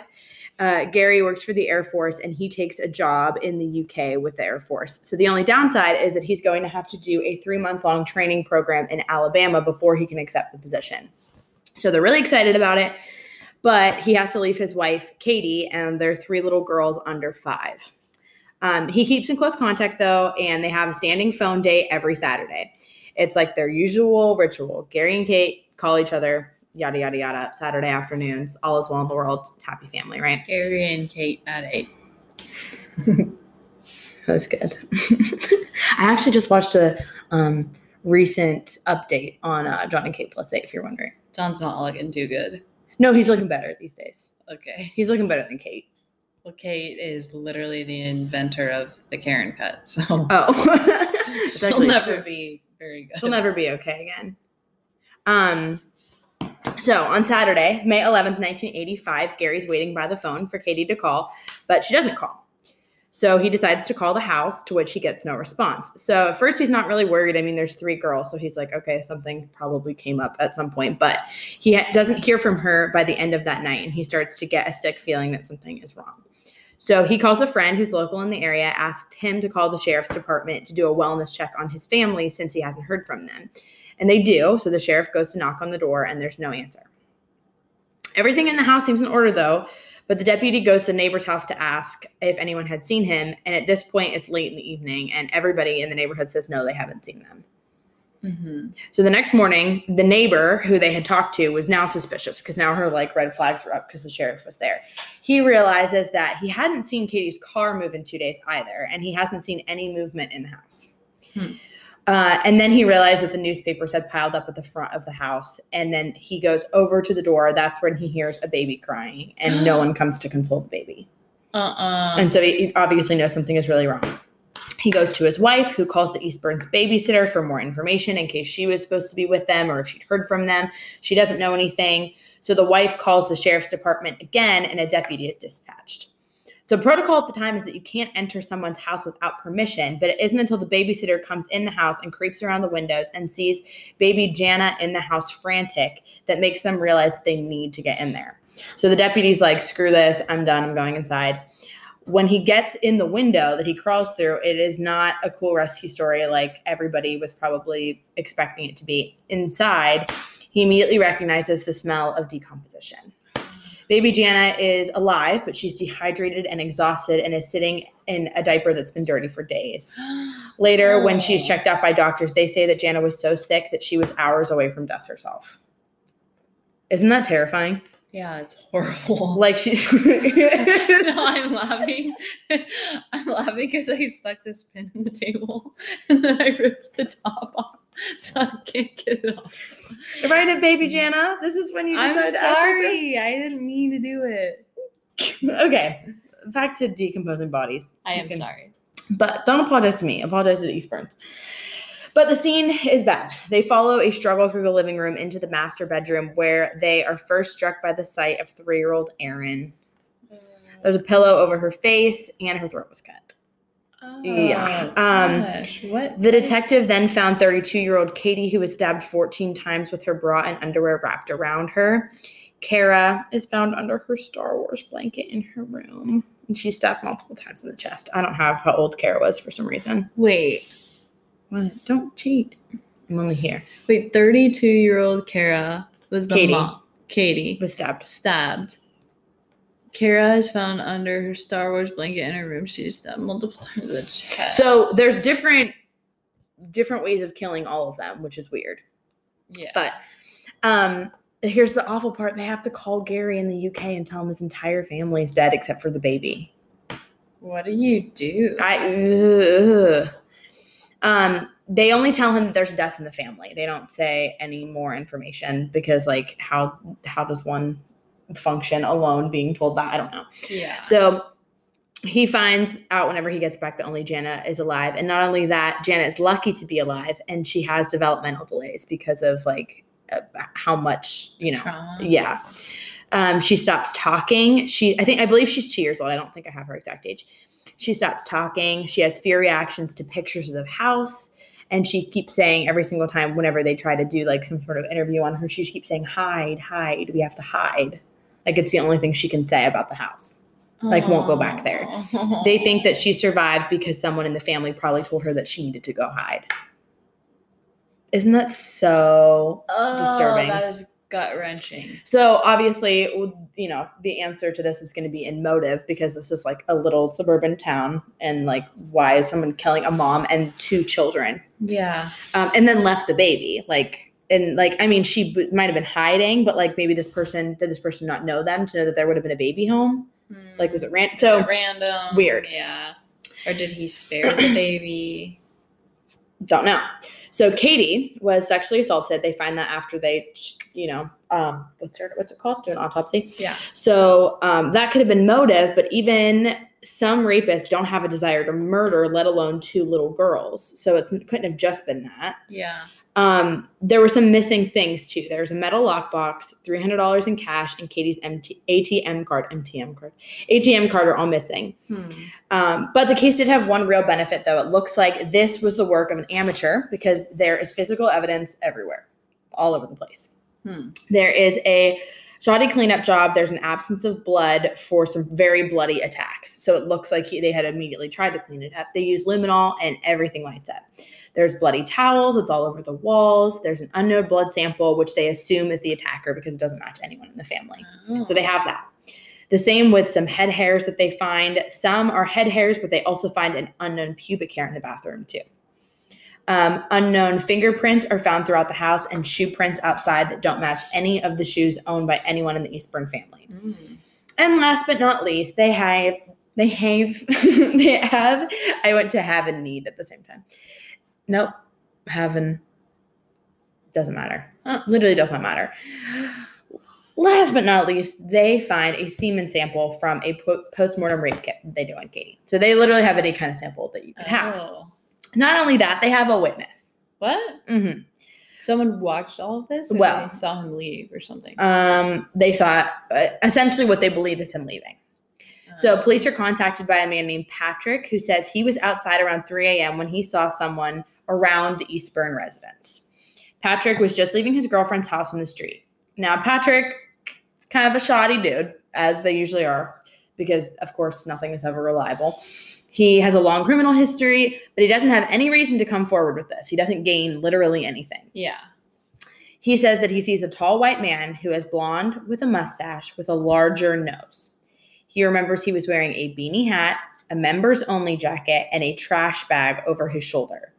Uh, Gary works for the Air Force, and he takes a job in the U K with the Air Force. So the only downside is that he's going to have to do a three-month-long training program in Alabama before he can accept the position. So they're really excited about it. But he has to leave his wife, Katie, and their three little girls under five. Um, he keeps in close contact, though, and they have a standing phone date every Saturday. It's like their usual ritual. Gary and Kate call each other, yada, yada, yada, Saturday afternoons. All is well in the world. Happy family, right? Gary and Kate at eight. That was good. I actually just watched a um, recent update on uh, John and Kate plus eight, if you're wondering. John's not looking too good. No, he's looking better these days. Okay. He's looking better than Kate. Well, Kate is literally the inventor of the Karen cut, so. Oh. She'll never true. be very good. She'll never be okay again. Um. So, on Saturday, May eleventh, nineteen eighty-five, Gary's waiting by the phone for Katie to call, but she doesn't call. So, he decides to call the house, to which he gets no response. So, at first, he's not really worried. I mean, there's three girls. So, he's like, okay, something probably came up at some point. But he ha- doesn't hear from her by the end of that night. And he starts to get a sick feeling that something is wrong. So, he calls a friend who's local in the area, asked him to call the sheriff's department to do a wellness check on his family since he hasn't heard from them. And they do. So, the sheriff goes to knock on the door, and there's no answer. Everything in the house seems in order, though. But the deputy goes to the neighbor's house to ask if anyone had seen him. And at this point, it's late in the evening, and everybody in the neighborhood says, no, they haven't seen them. Mm-hmm. So the next morning, the neighbor who they had talked to was now suspicious because now her like red flags were up because the sheriff was there. He realizes that he hadn't seen Katie's car move in two days either, and he hasn't seen any movement in the house. Hmm. Uh, and then he realized that the newspapers had piled up at the front of the house. And then he goes over to the door. That's when he hears a baby crying, and no one comes to console the baby. Uh-uh. And so he obviously knows something is really wrong. He goes to his wife, who calls the Eastburns babysitter for more information in case she was supposed to be with them or if she'd heard from them. She doesn't know anything. So the wife calls the sheriff's department again, and a deputy is dispatched. So protocol at the time is that you can't enter someone's house without permission, but it isn't until the babysitter comes in the house and creeps around the windows and sees baby Jana in the house frantic that makes them realize that they need to get in there. So the deputy's like, screw this, I'm done, I'm going inside. When he gets in the window that he crawls through, it is not a cool rescue story like everybody was probably expecting it to be. Inside, he immediately recognizes the smell of decomposition. Baby Jana is alive, but she's dehydrated and exhausted and is sitting in a diaper that's been dirty for days. Later, oh. when she's checked out by doctors, they say that Jana was so sick that she was hours away from death herself. Isn't that terrifying? Yeah, it's horrible. Like she's... No, I'm laughing. I'm laughing because I stuck this pin in the table and then I ripped the top off. So I can't get it off. Right at Baby Jana. This is when you decided I'm sorry. I didn't mean to do it. Okay. Back to decomposing bodies. I am can, sorry. But don't apologize to me. Apologize to the Eastburns. But the scene is bad. They follow a struggle through the living room into the master bedroom where they are first struck by the sight of three-year-old Erin. There's a pillow over her face and her throat was cut. Oh, yeah. Um, what? The detective then found thirty-two-year-old Katie, who was stabbed fourteen times with her bra and underwear wrapped around her. Kara is found under her Star Wars blanket in her room, and she's stabbed multiple times in the chest. I don't have how old Kara was for some reason. Wait. What? Don't cheat. I'm only here. Wait, thirty-two-year-old Kara was the Katie. mom. Katie. Was stabbed. Stabbed. Kara is found under her Star Wars blanket in her room. She's stabbed multiple times in the chest. So there's different different ways of killing all of them, which is weird. Yeah. But um, here's the awful part. They have to call Gary in the U K and tell him his entire family is dead except for the baby. What do you do? I, um, they only tell him that there's death in the family. They don't say any more information because, like, how how does one – function alone being told that? I don't know. Yeah. So he finds out whenever he gets back that only Jana is alive. And not only that, Jana is lucky to be alive, and she has developmental delays because of like uh, how much, you know, trauma. Yeah. Um, she stops talking. She, I think, I believe she's two years old. I don't think I have her exact age. She stops talking. She has fear reactions to pictures of the house. And she keeps saying every single time whenever they try to do like some sort of interview on her, she keeps saying, hide, hide. We have to hide. Like it's the only thing she can say about the house. Like, won't go back there. They think that she survived because someone in the family probably told her that she needed to go hide. Isn't that so oh, disturbing? That is gut-wrenching. So, obviously, you know, the answer to this is going to be in motive, because this is, like, a little suburban town. And, like, why is someone killing a mom and two children? Yeah. Um, and then left the baby, like... And, like, I mean, she b- might have been hiding, but, like, maybe this person – did this person not know them to know that there would have been a baby home? Mm. Like, was it, ran- so, it random? Weird. Yeah. Or did he spare the baby? Don't know. So, Katie was sexually assaulted. They find that after they, you know, um, what's, her, what's it called? Do an autopsy? Yeah. So, um, that could have been motive, but even – some rapists don't have a desire to murder, let alone two little girls. So it's, it couldn't have just been that. Yeah. Um, there were some missing things, too. There was a metal lockbox, three hundred dollars in cash, and Katie's M T- A T M card. M T M card. A T M card are all missing. Hmm. Um, but the case did have one real benefit, though. It looks like this was the work of an amateur, because there is physical evidence everywhere, all over the place. Hmm. There is a... shoddy cleanup job. There's an absence of blood for some very bloody attacks. So it looks like he, they had immediately tried to clean it up. They use luminol and everything lights up. There's bloody towels. It's all over the walls. There's an unknown blood sample, which they assume is the attacker because it doesn't match anyone in the family. Oh. So they have that. The same with some head hairs that they find. Some are head hairs, but they also find an unknown pubic hair in the bathroom too. Um, unknown fingerprints are found throughout the house, and shoe prints outside that don't match any of the shoes owned by anyone in the Eastburn family. Mm. And last but not least, they have, they have, they have, I went to have and need at the same time. Nope. Have and doesn't matter. Huh. Literally does not matter. Last but not least, they find a semen sample from a po- postmortem rape kit that they do on Katie. So they literally have any kind of sample that you can oh. have. Not only that, they have a witness. What? Mm-hmm. Someone watched all of this? Or well. They saw him leave or something? Um, They saw uh, essentially what they believe is him leaving. Uh, so police are contacted by a man named Patrick, who says he was outside around three a.m. when he saw someone around the Eastburn residence. Patrick was just leaving his girlfriend's house on the street. Now, Patrick is kind of a shoddy dude, as they usually are, because, of course, nothing is ever reliable. He has a long criminal history, but he doesn't have any reason to come forward with this. He doesn't gain literally anything. Yeah. He says that he sees a tall white man who is blonde with a mustache with a larger nose. He remembers he was wearing a beanie hat, a members-only jacket, and a trash bag over his shoulder.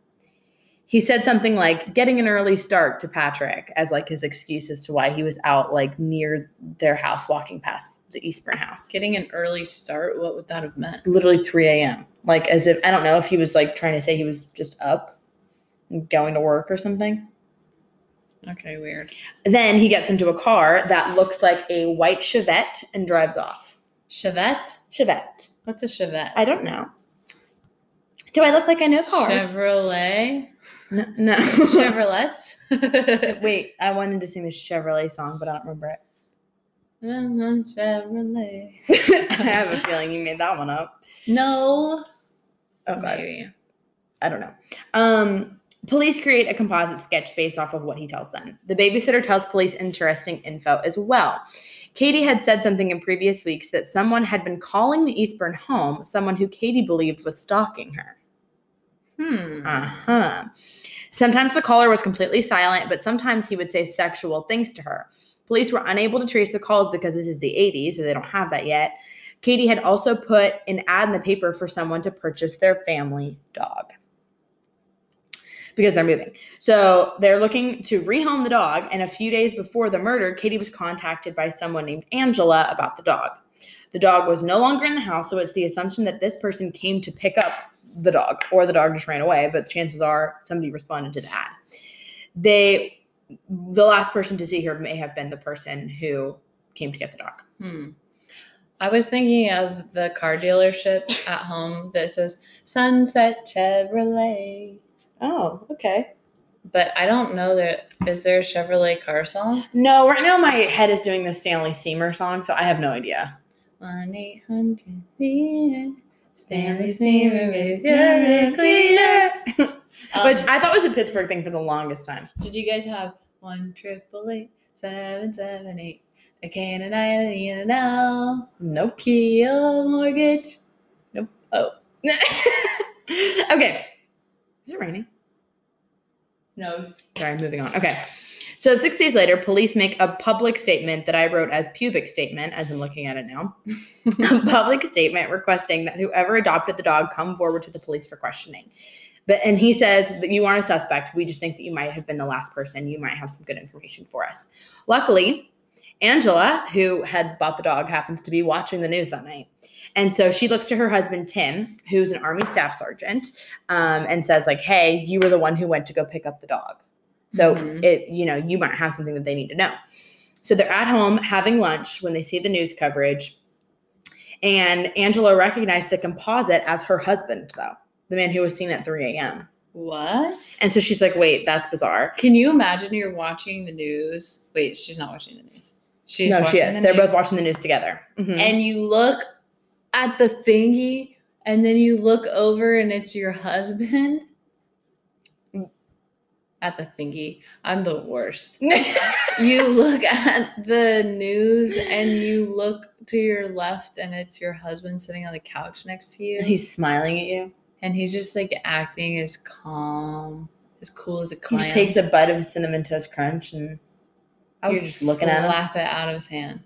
He said something like getting an early start to Patrick as like his excuse as to why he was out like near their house walking past the Eastburn house. Getting an early start? What would that have meant? It's literally three a.m. Like as if, I don't know if he was like trying to say he was just up and going to work or something. Okay, weird. Then he gets into a car that looks like a white Chevette and drives off. Chevette? Chevette. What's a Chevette? I don't know. Do I look like I know cars? Chevrolet? No. no. Chevrolet? Wait, I wanted to sing the Chevrolet song, but I don't remember it. Uh-huh, Chevrolet. I have a feeling you made that one up. No. Oh, God. Maybe. I don't know. Um, police create a composite sketch based off of what he tells them. The babysitter tells police interesting info as well. Katie had said something in previous weeks that someone had been calling the Eastburn home, someone who Katie believed was stalking her. Hmm. Uh-huh. Sometimes the caller was completely silent, but sometimes he would say sexual things to her. Police were unable to trace the calls because this is the eighties, so they don't have that yet. Katie had also put an ad in the paper for someone to purchase their family dog because they're moving. So they're looking to rehome the dog, and a few days before the murder, Katie was contacted by someone named Angela about the dog. The dog was no longer in the house, so it's the assumption that this person came to pick up the dog, or the dog just ran away, but chances are somebody responded to the ad. They, the last person to see her may have been the person who came to get the dog. Hmm. I was thinking of the car dealership at home that says Sunset Chevrolet. Oh, okay. But I don't know that. Is there a Chevrolet car song? No, right now my head is doing the Stanley Seymour song, so I have no idea. one eight hundred Stanley Seymour is your cleaner. Um, Which I thought was a Pittsburgh thing for the longest time. Did you guys have one triple eight seven seven eight? A K and an I and an E and an L. Nope. Keel mortgage. Nope. Oh. Okay. Is it raining? No. Sorry, moving on. Okay. So six days later, police make a public statement that I wrote as pubic statement, as I'm looking at it now. A public statement requesting that whoever adopted the dog come forward to the police for questioning. But and he says that you aren't a suspect. We just think that you might have been the last person. You might have some good information for us. Luckily, Angela, who had bought the dog, happens to be watching the news that night. And so she looks to her husband, Tim, who's an Army staff sergeant, um, and says, like, hey, you were the one who went to go pick up the dog. So, mm-hmm. it, you know, you might have something that they need to know. So they're at home having lunch when they see the news coverage. And Angela recognized the composite as her husband, though, the man who was seen at three a.m. What? And so she's like, wait, that's bizarre. Can you imagine you're watching the news? Wait, she's not watching the news. She's no, she is. The They're news. both watching the news together. Mm-hmm. And you look at the thingy, and then you look over, and it's your husband. At the thingy. I'm the worst. You look at the news, and you look to your left, and it's your husband sitting on the couch next to you. And he's smiling at you. And he's just, like, acting as calm, as cool as a clam. He just takes a bite of a Cinnamon Toast Crunch, and... I was just looking at him. Slap it out of his hand.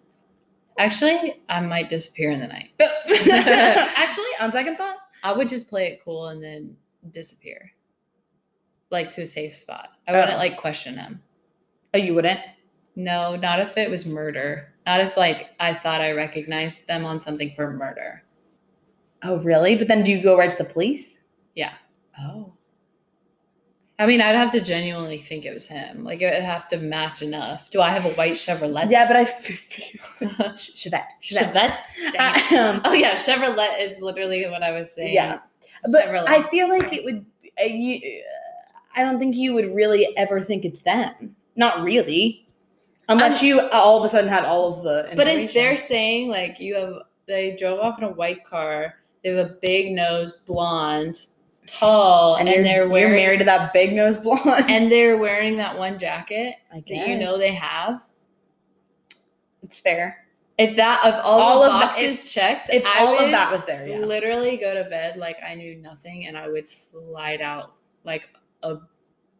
Actually, I might disappear in the night. Actually, on second thought, I would just play it cool and then disappear, like to a safe spot. I oh. wouldn't like question him. Oh, you wouldn't? No, not if it was murder. Not if like I thought I recognized them on something for murder. Oh, really? But then do you go right to the police? Yeah. Oh. I mean, I'd have to genuinely think it was him. Like, it would have to match enough. Do I have a white Chevrolet? Yeah, but I feel... Chevette. Chevette? Chevette? Uh, um, oh, yeah. Chevrolet is literally what I was saying. Yeah. But Chevrolet. I feel like it would... Uh, you, uh, I don't think you would really ever think it's them. Not really. Unless I'm, you all of a sudden had all of the information. But if they're saying, like, you have... They drove off in a white car. They have a big nose, blonde... Tall and, and they're wearing you're married to that big nose blonde, and they're wearing that one jacket that you know they have. It's fair if that if all, all the boxes the, if, checked. If I all of that was there, yeah. Literally go to bed like I knew nothing, and I would slide out like a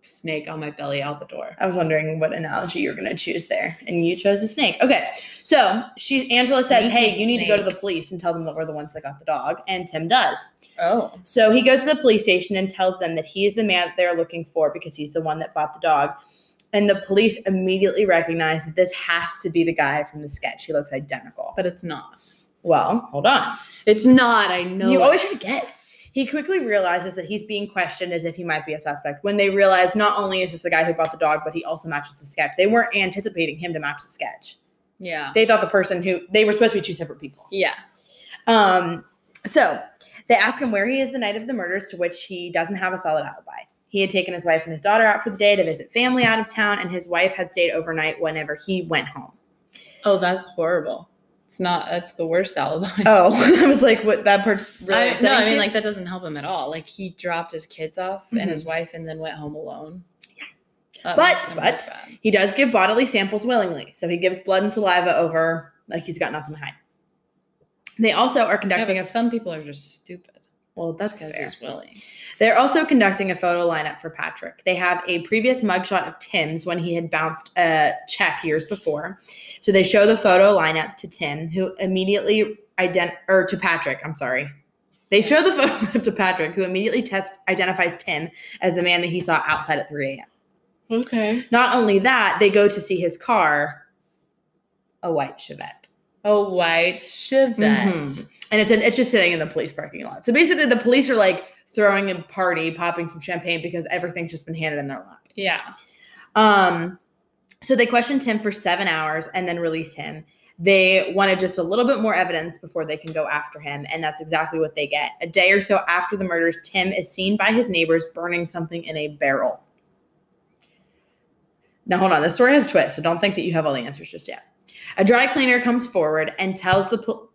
snake on my belly out the door. I was wondering what analogy you were going to choose there, and you chose a snake. Okay, so she Angela says, "Hey, you need snake. to go to the police and tell them that we're the ones that got the dog," and Tim does. Oh. So he goes to the police station and tells them that he is the man that they're looking for because he's the one that bought the dog. And the police immediately recognize that this has to be the guy from the sketch. He looks identical. But it's not. Well, hold on. It's not. I know. You always try to guess. He quickly realizes that he's being questioned as if he might be a suspect when they realize not only is this the guy who bought the dog, but he also matches the sketch. They weren't anticipating him to match the sketch. Yeah. They thought the person who – they were supposed to be two separate people. Yeah. Um. So – They ask him where he is the night of the murders, to which he doesn't have a solid alibi. He had taken his wife and his daughter out for the day to visit family out of town, and his wife had stayed overnight whenever he went home. Oh, that's horrible. It's not – that's the worst alibi. Oh, I was like, what? That part's really upsetting. No, I mean, too? Like that doesn't help him at all. Like he dropped his kids off mm-hmm. and his wife and then went home alone. Yeah. That but but he does give bodily samples willingly. So he gives blood and saliva over like he's got nothing to hide. They also are conducting yeah, – some people are just stupid. Well, that's fair. He's willing. They're also conducting a photo lineup for Patrick. They have a previous mugshot of Tim's when he had bounced a check years before. So they show the photo lineup to Tim, who immediately ident- – or to Patrick. I'm sorry. They show the photo lineup to Patrick, who immediately test identifies Tim as the man that he saw outside at three a.m. Okay. Not only that, they go to see his car, a white Chevette. A white Chevette. Mm-hmm. And it's, an, it's just sitting in the police parking lot. So basically the police are like throwing a party, popping some champagne because everything's just been handed in their lap. Yeah. Um. So they questioned Tim for seven hours and then released him. They wanted just a little bit more evidence before they can go after him, and that's exactly what they get. A day or so after the murders, Tim is seen by his neighbors burning something in a barrel. Now, hold on. This story has a twist, so don't think that you have all the answers just yet. A dry cleaner comes forward and tells the pol-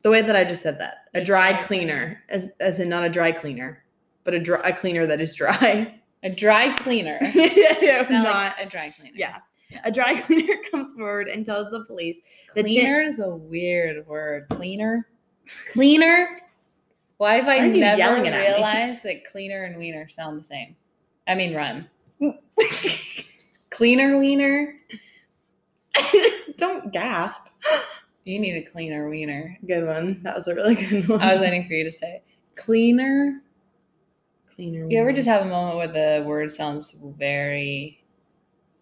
the way that I just said that. A dry cleaner, as as in not a dry cleaner, but a, dry, a cleaner that is dry. A dry cleaner. yeah, not, not like a dry cleaner. Yeah. yeah. A dry cleaner comes forward and tells the police. Cleaner is t- a weird word. Cleaner? Cleaner? Why have I never realized that cleaner and wiener sound the same? I mean, rhyme. Cleaner wiener? Don't gasp. You need a cleaner wiener. Good one. That was a really good one. I was waiting for you to say cleaner. Cleaner. You ever just have a moment where the word sounds very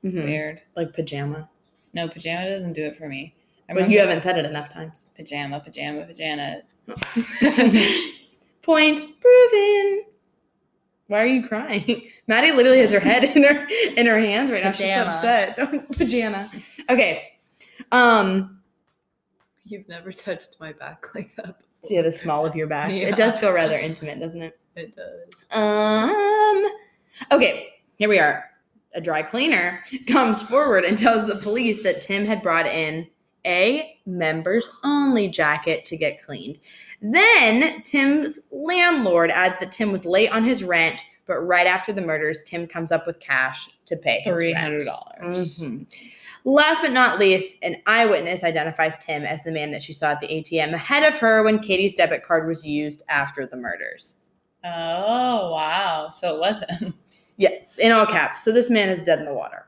mm-hmm. weird? Like pajama. No, pajama doesn't do it for me. I but you haven't said it enough times. Pajama, pajama, pajama. Oh. Point proven. Why are you crying? Maddie literally has her head in her in her hands right now. Pajama. She's upset. Don't pajama. Okay. Um. You've never touched my back like that before. Yeah, the small of your back. Yeah. It does feel rather intimate, doesn't it? It does. Um. Okay, here we are. A dry cleaner comes forward and tells the police that Tim had brought in a members-only jacket to get cleaned. Then Tim's landlord adds that Tim was late on his rent, but right after the murders, Tim comes up with cash to pay his rent. three hundred dollars. Mm-hmm. Last but not least, an eyewitness identifies Tim as the man that she saw at the A T M ahead of her when Katie's debit card was used after the murders. Oh, wow. So it was him. Yes, in all caps. So this man is dead in the water.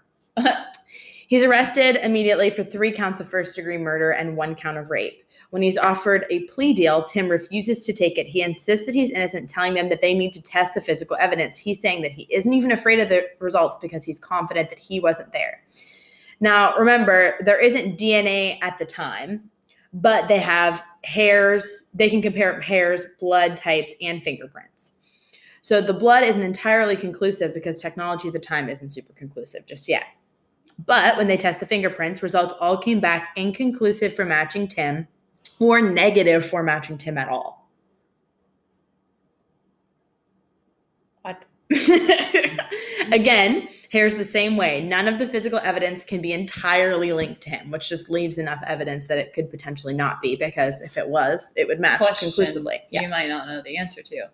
He's arrested immediately for three counts of first-degree murder and one count of rape. When he's offered a plea deal, Tim refuses to take it. He insists that he's innocent, telling them that they need to test the physical evidence. He's saying that he isn't even afraid of the results because he's confident that he wasn't there. Now, remember, there isn't D N A at the time, but they have hairs. They can compare hairs, blood types, and fingerprints. So the blood isn't entirely conclusive because technology at the time isn't super conclusive just yet. But when they test the fingerprints, results all came back inconclusive for matching Tim or negative for matching Tim at all. What? Again, hairs the same way. None of the physical evidence can be entirely linked to him, which just leaves enough evidence that it could potentially not be, because if it was, it would match Question conclusively. You yeah. might not know the answer to.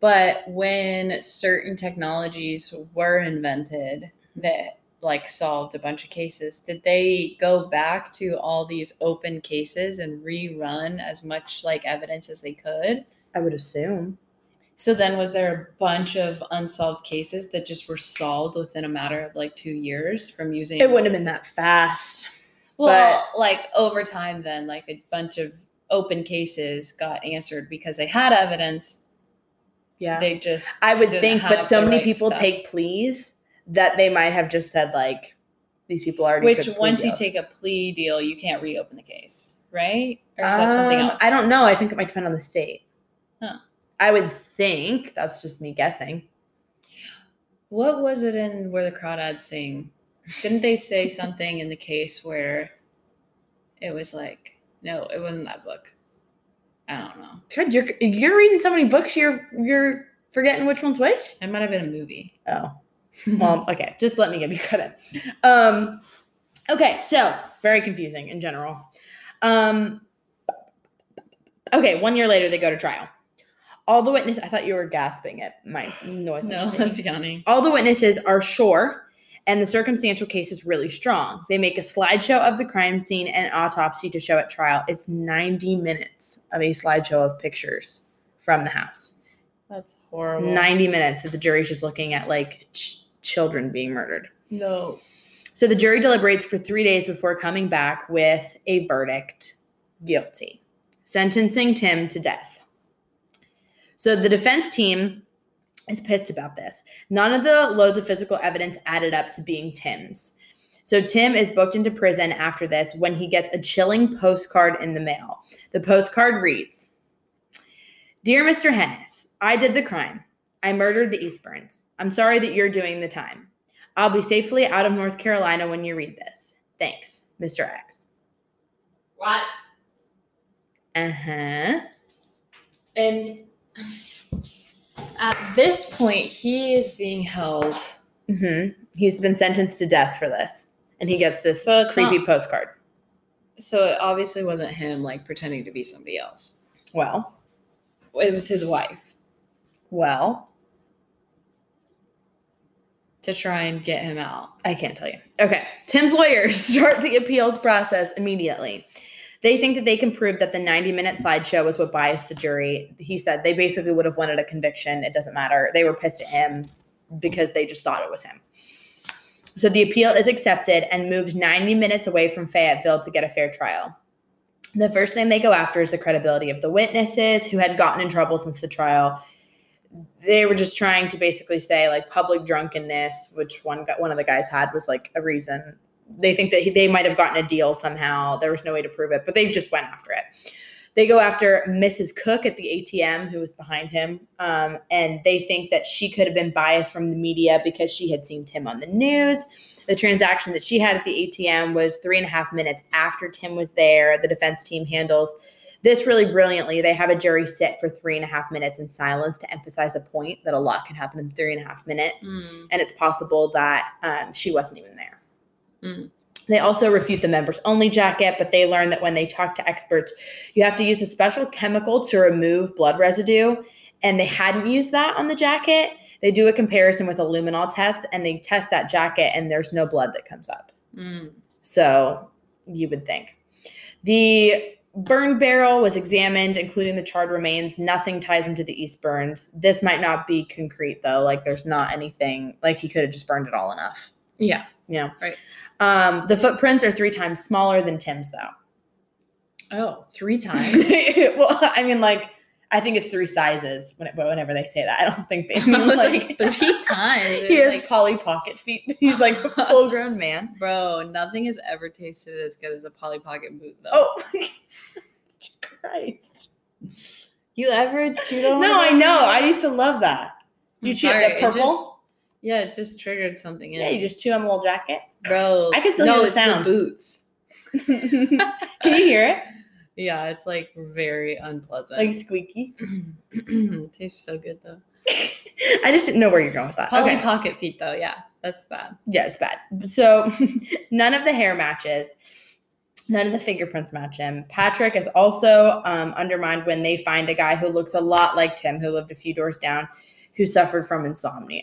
But when certain technologies were invented that like solved a bunch of cases, did they go back to all these open cases and rerun as much like evidence as they could? I would assume. So then was there a bunch of unsolved cases that just were solved within a matter of like two years from using... It wouldn't have been that fast. Well, but... like over time then, like a bunch of open cases got answered because they had evidence. Yeah. They just... I would think, but so many right people stuff. Take pleas that they might have just said like, these people already Which took once you take a plea deal, you can't reopen the case, right? Or is um, that something else? I don't know. I think it might depend on the state. Huh. I would think. That's just me guessing. What was it in Where the Crawdads Sing? Didn't they say something in the case where it was like, no, it wasn't that book. I don't know. God, you're you're reading so many books, you're you're forgetting which one's which? It might have been a movie. Oh. Well, okay. Just let me give you credit. Um, okay, so very confusing in general. Um, okay, one year later they go to trial. All the witnesses, I thought you were gasping at my noise. No, that's yawning. All the witnesses are sure, and the circumstantial case is really strong. They make a slideshow of the crime scene and an autopsy to show at trial. It's ninety minutes of a slideshow of pictures from the house. That's horrible. ninety minutes that the jury's just looking at, like, ch- children being murdered. No. So the jury deliberates for three days before coming back with a verdict, guilty, sentencing Tim to death. So the defense team is pissed about this. None of the loads of physical evidence added up to being Tim's. So Tim is booked into prison after this when he gets a chilling postcard in the mail. The postcard reads, "Dear Mister Hennis, I did the crime. I murdered the Eastburns. I'm sorry that you're doing the time. I'll be safely out of North Carolina when you read this. Thanks, Mister X." right? Uh-huh. And at this point, he is being held. Mm-hmm. He's been sentenced to death for this. And he gets this so creepy not, postcard. So it obviously wasn't him, like, pretending to be somebody else. Well. It was his wife. Well. To try and get him out. I can't tell you. Okay. Tim's lawyers start the appeals process immediately. They think that they can prove that the ninety-minute slideshow was what biased the jury. He said they basically would have wanted a conviction. It doesn't matter. They were pissed at him because they just thought it was him. So the appeal is accepted and moved ninety minutes away from Fayetteville to get a fair trial. The first thing they go after is the credibility of the witnesses who had gotten in trouble since the trial. They were just trying to basically say, like, public drunkenness, which one one of the guys had was, like, a reason. They think that he, they might have gotten a deal somehow. There was no way to prove it, but they just went after it. They go after Missus Cook at the A T M, who was behind him, um, and they think that she could have been biased from the media because she had seen Tim on the news. The transaction that she had at the A T M was three and a half minutes after Tim was there. The defense team handles this really brilliantly. They have a jury sit for three and a half minutes in silence to emphasize a point that a lot can happen in three and a half minutes, mm. and it's possible that um, she wasn't even there. Mm. They also refute the members-only jacket, but they learn that when they talk to experts, you have to use a special chemical to remove blood residue, and they hadn't used that on the jacket. They do a comparison with a luminol test, and they test that jacket, and there's no blood that comes up. Mm. So you would think. The burn barrel was examined, including the charred remains. Nothing ties him to the Eastburns. This might not be concrete, though. Like, there's not anything. Like, he could have just burned it all enough. Yeah. You know. Right. Um, the footprints are three times smaller than Tim's, though. Oh, three times? Well, I mean, like, I think it's three sizes, when it, but whenever they say that, I don't think they mean, I was like, like three times. He has like, Polly Pocket feet. He's, like, a full-grown man. Bro, nothing has ever tasted as good as a Polly Pocket boot, though. Oh, Christ. You ever chewed on one? No, I know. I used to love that. You chewed the purple? It just, yeah, it just triggered something in. Yeah, you just chew on a little jacket. Bro, I can still no, hear the sound. No, it's the boots. Can you hear it? Yeah, it's like very unpleasant. Like squeaky. It tastes so good though. I just didn't know where you're going with that. Polly okay. Pocket feet though, yeah, that's bad. Yeah, it's bad. So none of the hair matches. None of the fingerprints match him. Patrick is also um, undermined when they find a guy who looks a lot like Tim, who lived a few doors down, who suffered from insomnia.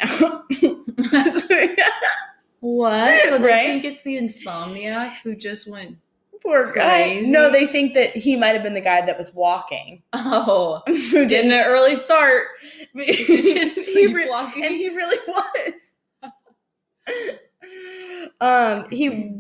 What? So they right? think it's the insomniac who just went Poor crazy? Guy. No, they think that he might have been the guy that was walking. Oh. Who didn't an early start. Just sleepwalking. And he really was. um, he,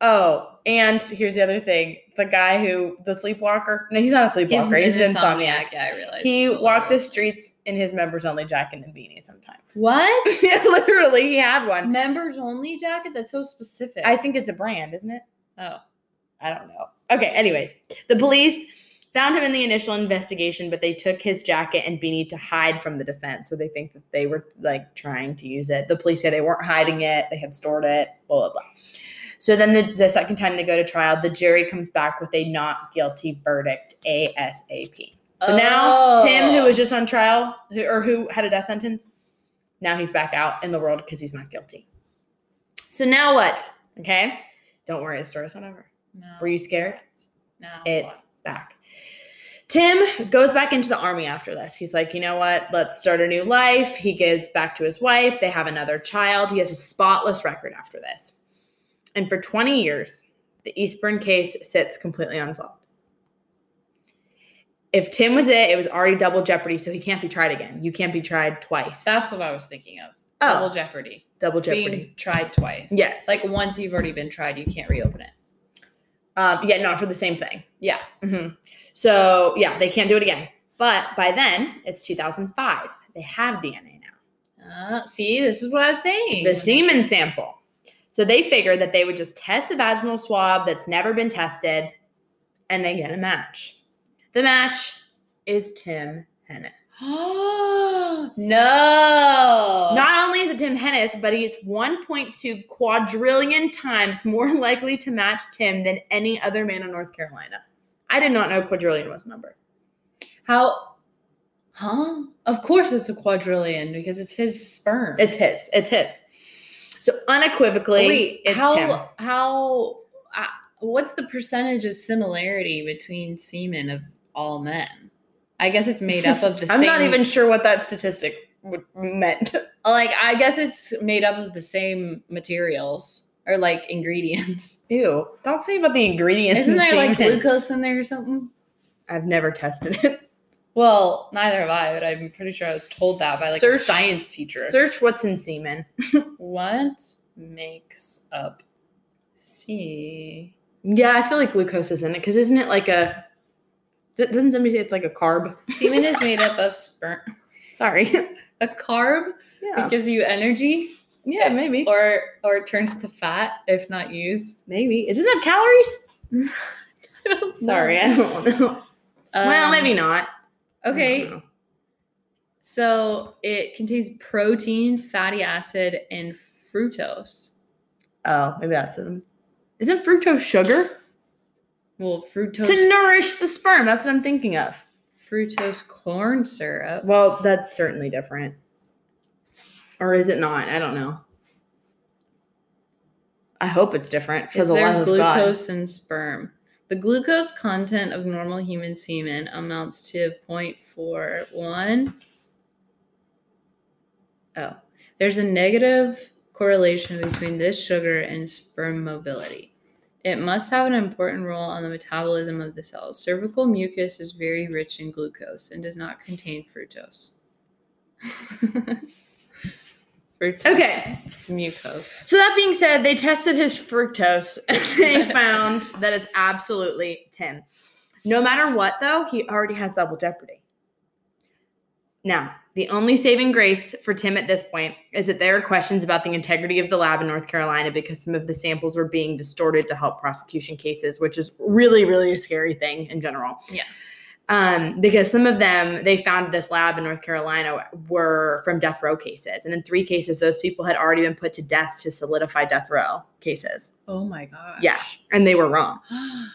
oh, and here's the other thing. The guy who, the sleepwalker. No, he's not a sleepwalker. He's, he's an insomniac. insomniac. Yeah, I realize. He walked the streets in his members-only jacket and beanie sometimes. What? Yeah, literally, he had one. Members-only jacket? That's so specific. I think it's a brand, isn't it? Oh. I don't know. Okay, anyways. The police found him in the initial investigation, but they took his jacket and beanie to hide from the defense, so they think that they were, like, trying to use it. The police say they weren't hiding it. They had stored it. Blah, blah, blah. So then the, the second time they go to trial, the jury comes back with a not guilty verdict ASAP. So oh. now Tim, who was just on trial, who, or who had a death sentence, now he's back out in the world because he's not guilty. So now what? Okay? Don't worry. The story's not over. No. Were you scared? No. It's back. Tim goes back into the army after this. He's like, you know what? Let's start a new life. He gives back to his wife. They have another child. He has a spotless record after this. And for twenty years, the Eastburn case sits completely unsolved. If Tim was it, it was already double jeopardy, so he can't be tried again. You can't be tried twice. That's what I was thinking of. Oh. Double jeopardy. Double jeopardy. Being tried twice. Yes. Like once you've already been tried, you can't reopen it. Um, yeah, not for the same thing. Yeah. Mm-hmm. So, yeah, they can't do it again. But by then, it's two thousand five. They have D N A now. Uh, see, this is what I was saying. The semen sample. So they figured that they would just test the vaginal swab that's never been tested, and they get a match. The match is Tim Hennis. No. Not only is it Tim Hennis, but he's one point two quadrillion times more likely to match Tim than any other man in North Carolina. I did not know quadrillion was a number. How? Huh? Of course it's a quadrillion because it's his sperm. It's his. It's his. So unequivocally, Wait, it's how, Tim. How, uh, what's the percentage of similarity between semen of all men? I guess it's made up of the I'm same. I'm not even sure what that statistic would, meant. Like, I guess it's made up of the same materials or, like, ingredients. Ew. Don't say about the ingredients. Isn't there, like, glucose in there or something? I've never tested it. Well, neither have I, but I'm pretty sure I was told that by, like, search, a science teacher. Search what's in semen. What makes up C? Yeah, I feel like glucose is in it, because isn't it, like, a... Doesn't somebody say it's like a carb? Semen is made up of sperm. Sorry. A carb? Yeah. It gives you energy? Yeah, maybe. Or or it turns to fat if not used. Maybe. It doesn't have calories? I don't Sorry, know. I don't know. Um, well, maybe not. Okay. So it contains proteins, fatty acid, and fructose. Oh, maybe that's it. Isn't fructose sugar? Well, fructose to nourish the sperm. That's what I'm thinking of. Fructose corn syrup. Well, that's certainly different. Or is it not? I don't know. I hope it's different. For the love of God. Is there glucose in sperm? The glucose content of normal human semen amounts to zero point four one. Oh, there's a negative correlation between this sugar and sperm mobility. It must have an important role on the metabolism of the cells. Cervical mucus is very rich in glucose and does not contain fructose. Fructose. Okay. Mucose. So that being said, they tested his fructose and they found that it's absolutely Tim. No matter what, though, he already has double jeopardy. Now, the only saving grace for Tim at this point is that there are questions about the integrity of the lab in North Carolina because some of the samples were being distorted to help prosecution cases, which is really, really a scary thing in general. Yeah. Um, because some of them, they found this lab in North Carolina were from death row cases. And in three cases, those people had already been put to death to solidify death row cases. Oh, my gosh. Yeah. And they were wrong.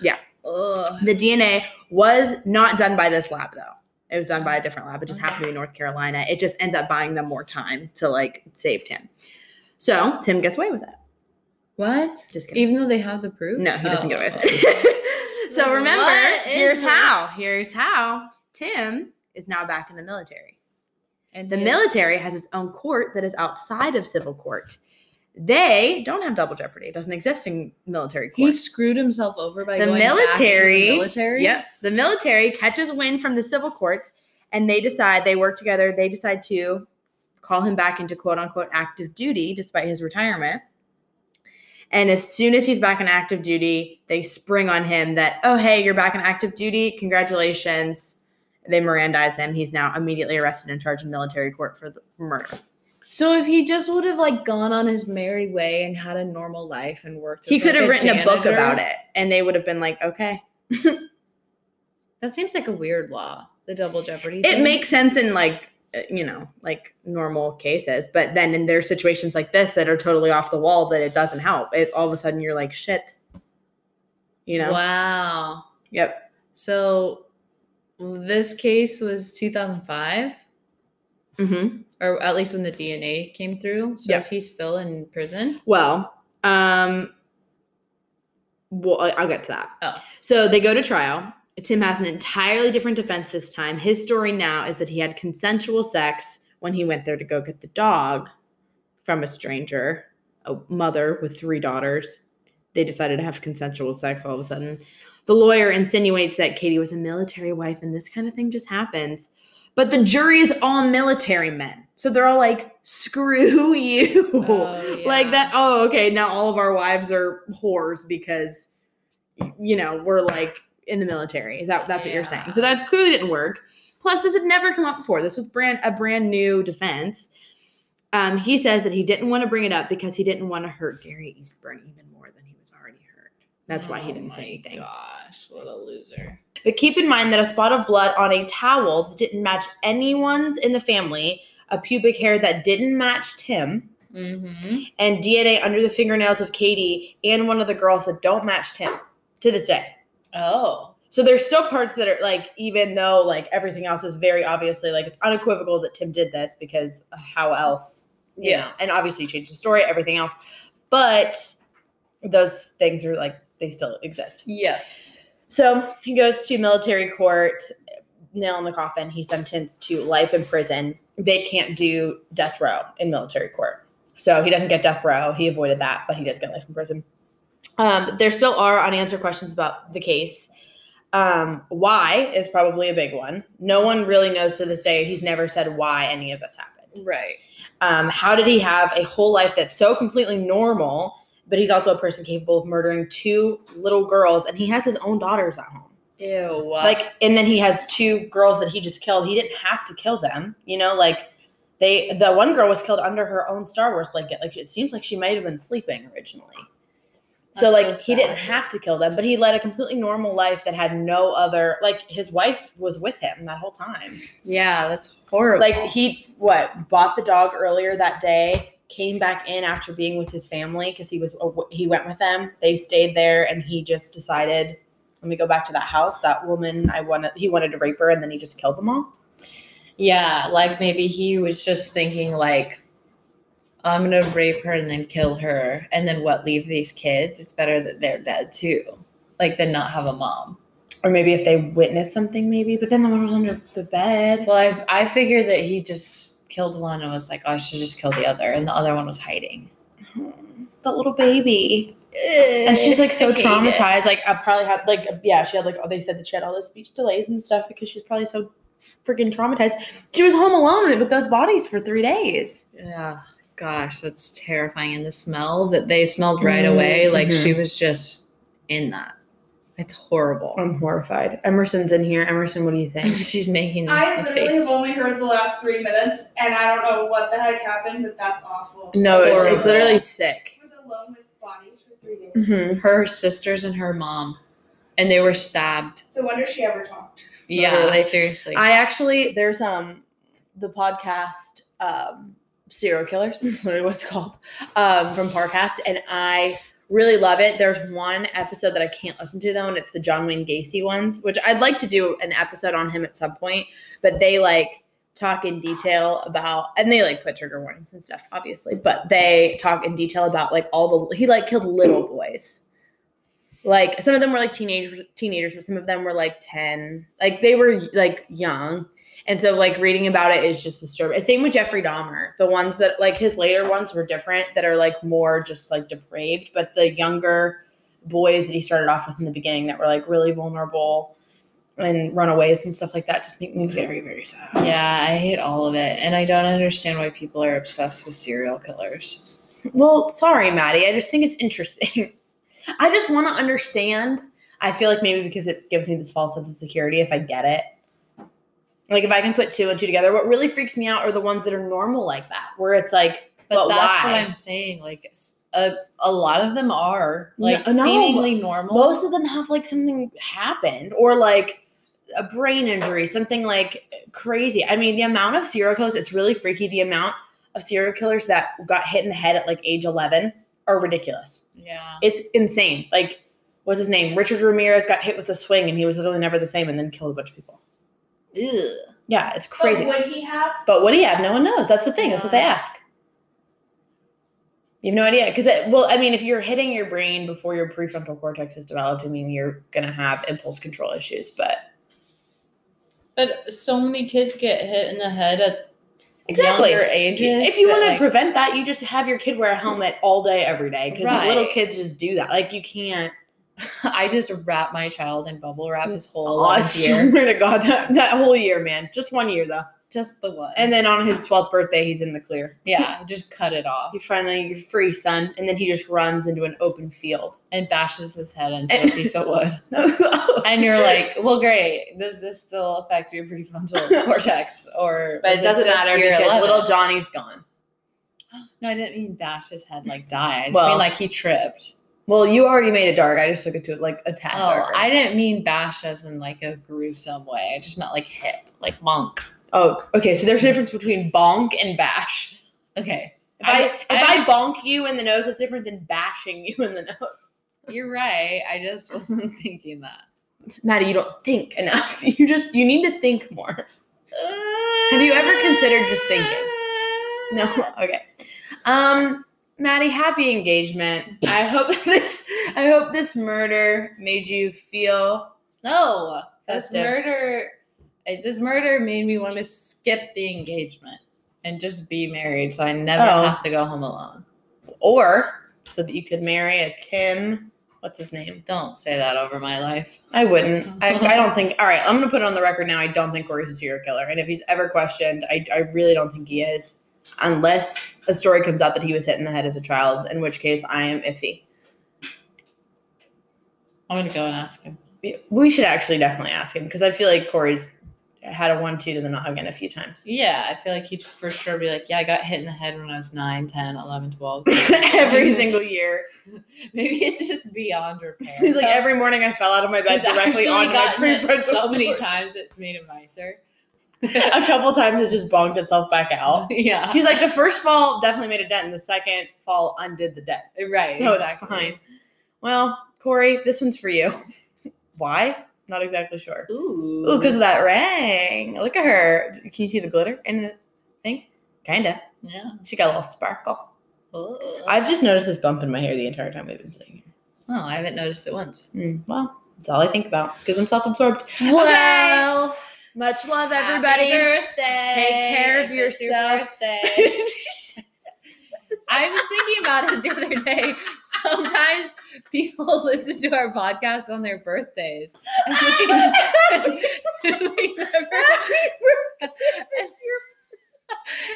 Yeah. Ugh. The D N A was not done by this lab, though. It was done by a different lab. It just okay. happened to be North Carolina. It just ends up buying them more time to, like, save Tim. So Tim gets away with it. What? Just kidding. Even though they have the proof? No, he oh. doesn't get away with it. So remember, what here's how. This? Here's how. Tim is now back in the military. And the military has its own court that is outside of civil court. They don't have double jeopardy. It doesn't exist in military court. He screwed himself over by the going military. Back the military. Yep. The military catches wind from the civil courts, and they decide they work together. They decide to call him back into quote unquote active duty despite his retirement. And as soon as he's back in active duty, they spring on him that, oh hey, you're back in active duty. Congratulations. They Mirandize him. He's now immediately arrested and charged in military court for the murder. So if he just would have, like, gone on his merry way and had a normal life and worked as, he could like, have a written janitor. A book about it, and they would have been like, okay. That seems like a weird law, the double jeopardy thing. It makes sense in, like, you know, like, normal cases. But then in their situations like this that are totally off the wall, that it doesn't help. It's all of a sudden you're like, shit. You know? Wow. Yep. So this case was two thousand five? Mm-hmm. Or at least when the D N A came through. So yep. Is he still in prison? Well, um, well, I'll get to that. Oh. So they go to trial. Tim has an entirely different defense this time. His story now is that he had consensual sex when he went there to go get the dog from a stranger, a mother with three daughters. They decided to have consensual sex all of a sudden. The lawyer insinuates that Katie was a military wife and this kind of thing just happens. But the jury is all military men. So they're all like, screw you. Oh, yeah. Like that, oh, okay, now all of our wives are whores because, you know, we're like in the military. Is that That's yeah. what you're saying. So that clearly didn't work. Plus, this had never come up before. This was brand a brand new defense. Um, he says that he didn't want to bring it up because he didn't want to hurt Gary Eastburn even more than he was already hurt. That's why he didn't oh say anything. Gosh, what a loser. But keep in mind that a spot of blood on a towel that didn't match anyone's in the family, a pubic hair that didn't match Tim, mm-hmm. and D N A under the fingernails of Katie and one of the girls that don't match Tim to this day. Oh. So there's still parts that are like, even though like everything else is very obviously like it's unequivocal that Tim did this because how else? Yes. You know, and obviously changed the story, everything else. But those things are like, they still exist. Yeah. So he goes to military court, nail in the coffin. He's sentenced to life in prison. They can't do death row in military court. So he doesn't get death row. He avoided that, but he does get life in prison. Um, there still are unanswered questions about the case. Um, why is probably a big one. No one really knows to this day. He's never said why any of this happened. Right. Um, how did he have a whole life that's so completely normal, but he's also a person capable of murdering two little girls, and he has his own daughters at home. Ew. Like, and then he has two girls that he just killed. He didn't have to kill them, you know, like they, the one girl was killed under her own Star Wars blanket. Like, it seems like she might've been sleeping originally. So That's like so he didn't have to kill them, but he led a completely normal life that had no other, like his wife was with him that whole time. Yeah, that's horrible. Like he, what, bought the dog earlier that day, came back in after being with his family because he was, he went with them. They stayed there and he just decided, let me go back to that house. That woman, I wanted, he wanted to rape her and then he just killed them all. Yeah, like maybe he was just thinking like, I'm going to rape her and then kill her. And then what, leave these kids? It's better that they're dead too. Like than not have a mom. Or maybe if they witnessed something maybe. But then the one was under the bed. Well, I I figured that he just killed one and was like, oh, I should just kill the other. And the other one was hiding. That little baby. And she's like so traumatized. It. Like I probably had like, yeah, she had like, oh, they said that she had all those speech delays and stuff because she's probably so freaking traumatized. She was home alone with those bodies for three days. Yeah. Gosh, that's terrifying. And the smell that they smelled right away, like mm-hmm. she was just in that. It's horrible. I'm horrified. Emerson's in here. Emerson, what do you think? She's making I literally face. Have only heard the last three minutes, and I don't know what the heck happened, but that's awful. No, horrible. It's literally sick. She was alone with bodies for three days. Mm-hmm. Her sisters and her mom, and they were stabbed. So wonder she ever talked. Yeah, literally. Seriously. I actually, there's um the podcast um. Serial Killers, that's what it's called, um, from Parcast, and I really love it. There's one episode that I can't listen to, though, and it's the John Wayne Gacy ones, which I'd like to do an episode on him at some point, but they, like, talk in detail about, and they, like, put trigger warnings and stuff, obviously, but they talk in detail about, like, all the, he, like, killed little boys. Like, some of them were, like, teenage, teenagers, but some of them were, like, ten. Like, they were, like, young. And so, like, reading about it is just disturbing. Same with Jeffrey Dahmer. The ones that, like, his later ones were different that are, like, more just, like, depraved. But the younger boys that he started off with in the beginning that were, like, really vulnerable and runaways and stuff like that just make me very, very sad. Yeah, I hate all of it. And I don't understand why people are obsessed with serial killers. Well, sorry, Maddie. I just think it's interesting. I just want to understand. I feel like maybe because it gives me this false sense of security if I get it. Like, if I can put two and two together, what really freaks me out are the ones that are normal like that, where it's like, but, but that's why? What I'm saying. Like, a, a lot of them are, like, no, seemingly no. normal. Most of them have, like, something happened or, like, a brain injury, something, like, crazy. I mean, the amount of serial killers, it's really freaky. The amount of serial killers that got hit in the head at, like, age eleven are ridiculous. Yeah. It's insane. Like, what's his name? Richard Ramirez got hit with a swing, and he was literally never the same and then killed a bunch of people. Ew. Yeah, it's crazy. But would he have? But would he have? No one knows. That's the thing. That's what they ask. You have no idea. Because, well, I mean, if you're hitting your brain before your prefrontal cortex is developed, I mean, you're going to have impulse control issues. But but so many kids get hit in the head at exactly. younger ages. If you want to like, prevent that, you just have your kid wear a helmet all day, every day. Because right. little kids just do that. Like, you can't. I just wrap my child in bubble wrap his whole oh, year. I swear to God, that, that whole year, man. Just one year, though. Just the one. And then on his twelfth birthday, he's in the clear. Yeah, just cut it off. You finally, you're free, son. And then he just runs into an open field. And bashes his head into a piece of wood. And you're like, well, great. Does this still affect your prefrontal cortex? Or but it doesn't it matter because eleven? Little Johnny's gone. No, I didn't mean bash his head like die. I just well, mean like he tripped. Well, you already made it dark. I just took it to like a tad darker. Oh, I didn't mean bash as in like a gruesome way. I just meant like hit, like bonk. Oh, okay. So there's a difference between bonk and bash. Okay. If I, I if I, I bonk you in the nose, it's different than bashing you in the nose. You're right. I just wasn't thinking that. Maddie, you don't think enough. You just you need to think more. Have you ever considered just thinking? No. Okay. Um. Maddie, happy engagement. I hope this I hope this murder made you feel no. Festive. This murder this murder made me want to skip the engagement and just be married so I never oh. have to go home alone. Or so that you could marry a Tim, what's his name? Don't say that over my life. I wouldn't. I, I don't think all right, I'm gonna put it on the record now. I don't think Corey's a serial killer. And if he's ever questioned, I I really don't think he is. Unless a story comes out that he was hit in the head as a child, in which case I am iffy. I'm going to go and ask him. We should actually definitely ask him because I feel like Corey's had a one-two to the noggin a few times. Yeah, I feel like he'd for sure be like, yeah, I got hit in the head when I was nine, ten, eleven, twelve. Every single year. Maybe it's just beyond repair. He's like, every morning I fell out of my bed He's directly onto my prefrontal so many course. Times it's made him nicer. A couple times it's just bonked itself back out. Yeah. He's like, the first fall definitely made a dent, and the second fall undid the dent. Right. So exactly. It's fine. Well, Corey, this one's for you. Why? Not exactly sure. Ooh. Ooh, because of that ring. Look at her. Can you see the glitter in the thing? Kinda. Yeah. She got a little sparkle. Ooh. I've just noticed this bump in my hair the entire time we've been sitting here. Oh, I haven't noticed it once. Mm, well, that's all I think about because I'm self-absorbed. Well. Okay. Much love, everybody. Happy birthday. Take care of yourself. It's your birthday. I was thinking about it the other day. Sometimes people listen to our podcast on their birthdays. And we, and we, never, and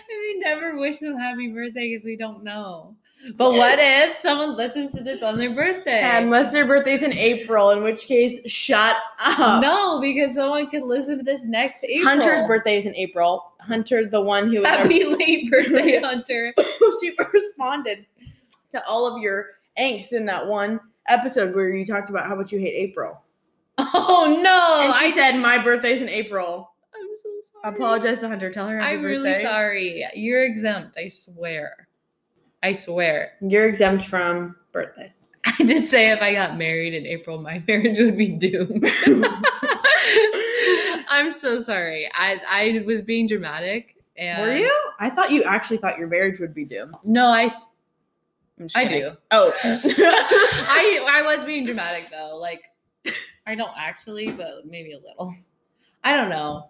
we never wish them happy birthday because we don't know. But what if someone listens to this on their birthday? Yeah, unless their birthday's in April, in which case, shut up. No, because someone could listen to this next April. Hunter's birthday is in April. Hunter, the one who... Happy our- late birthday, Hunter. She responded to all of your angst in that one episode where you talked about how much you hate April. Oh, no. And she I- said, my birthday's in April. I'm so sorry. Apologize to Hunter. Tell her happy I'm birthday. I'm really sorry. You're exempt, I swear. I swear. You're exempt from birthdays. I did say if I got married in April, my marriage would be doomed. I'm so sorry. I, I was being dramatic. And were you? I thought you actually thought your marriage would be doomed. No, I, I kidding. do. Oh. I, I was being dramatic, though. Like, I don't actually, but maybe a little. I don't know.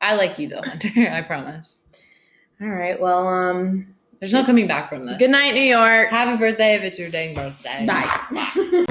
I like you, though, Hunter. I promise. All right. Well, um... there's no coming back from this. Good night, New York. Happy birthday if it's your dang birthday. Bye. Bye.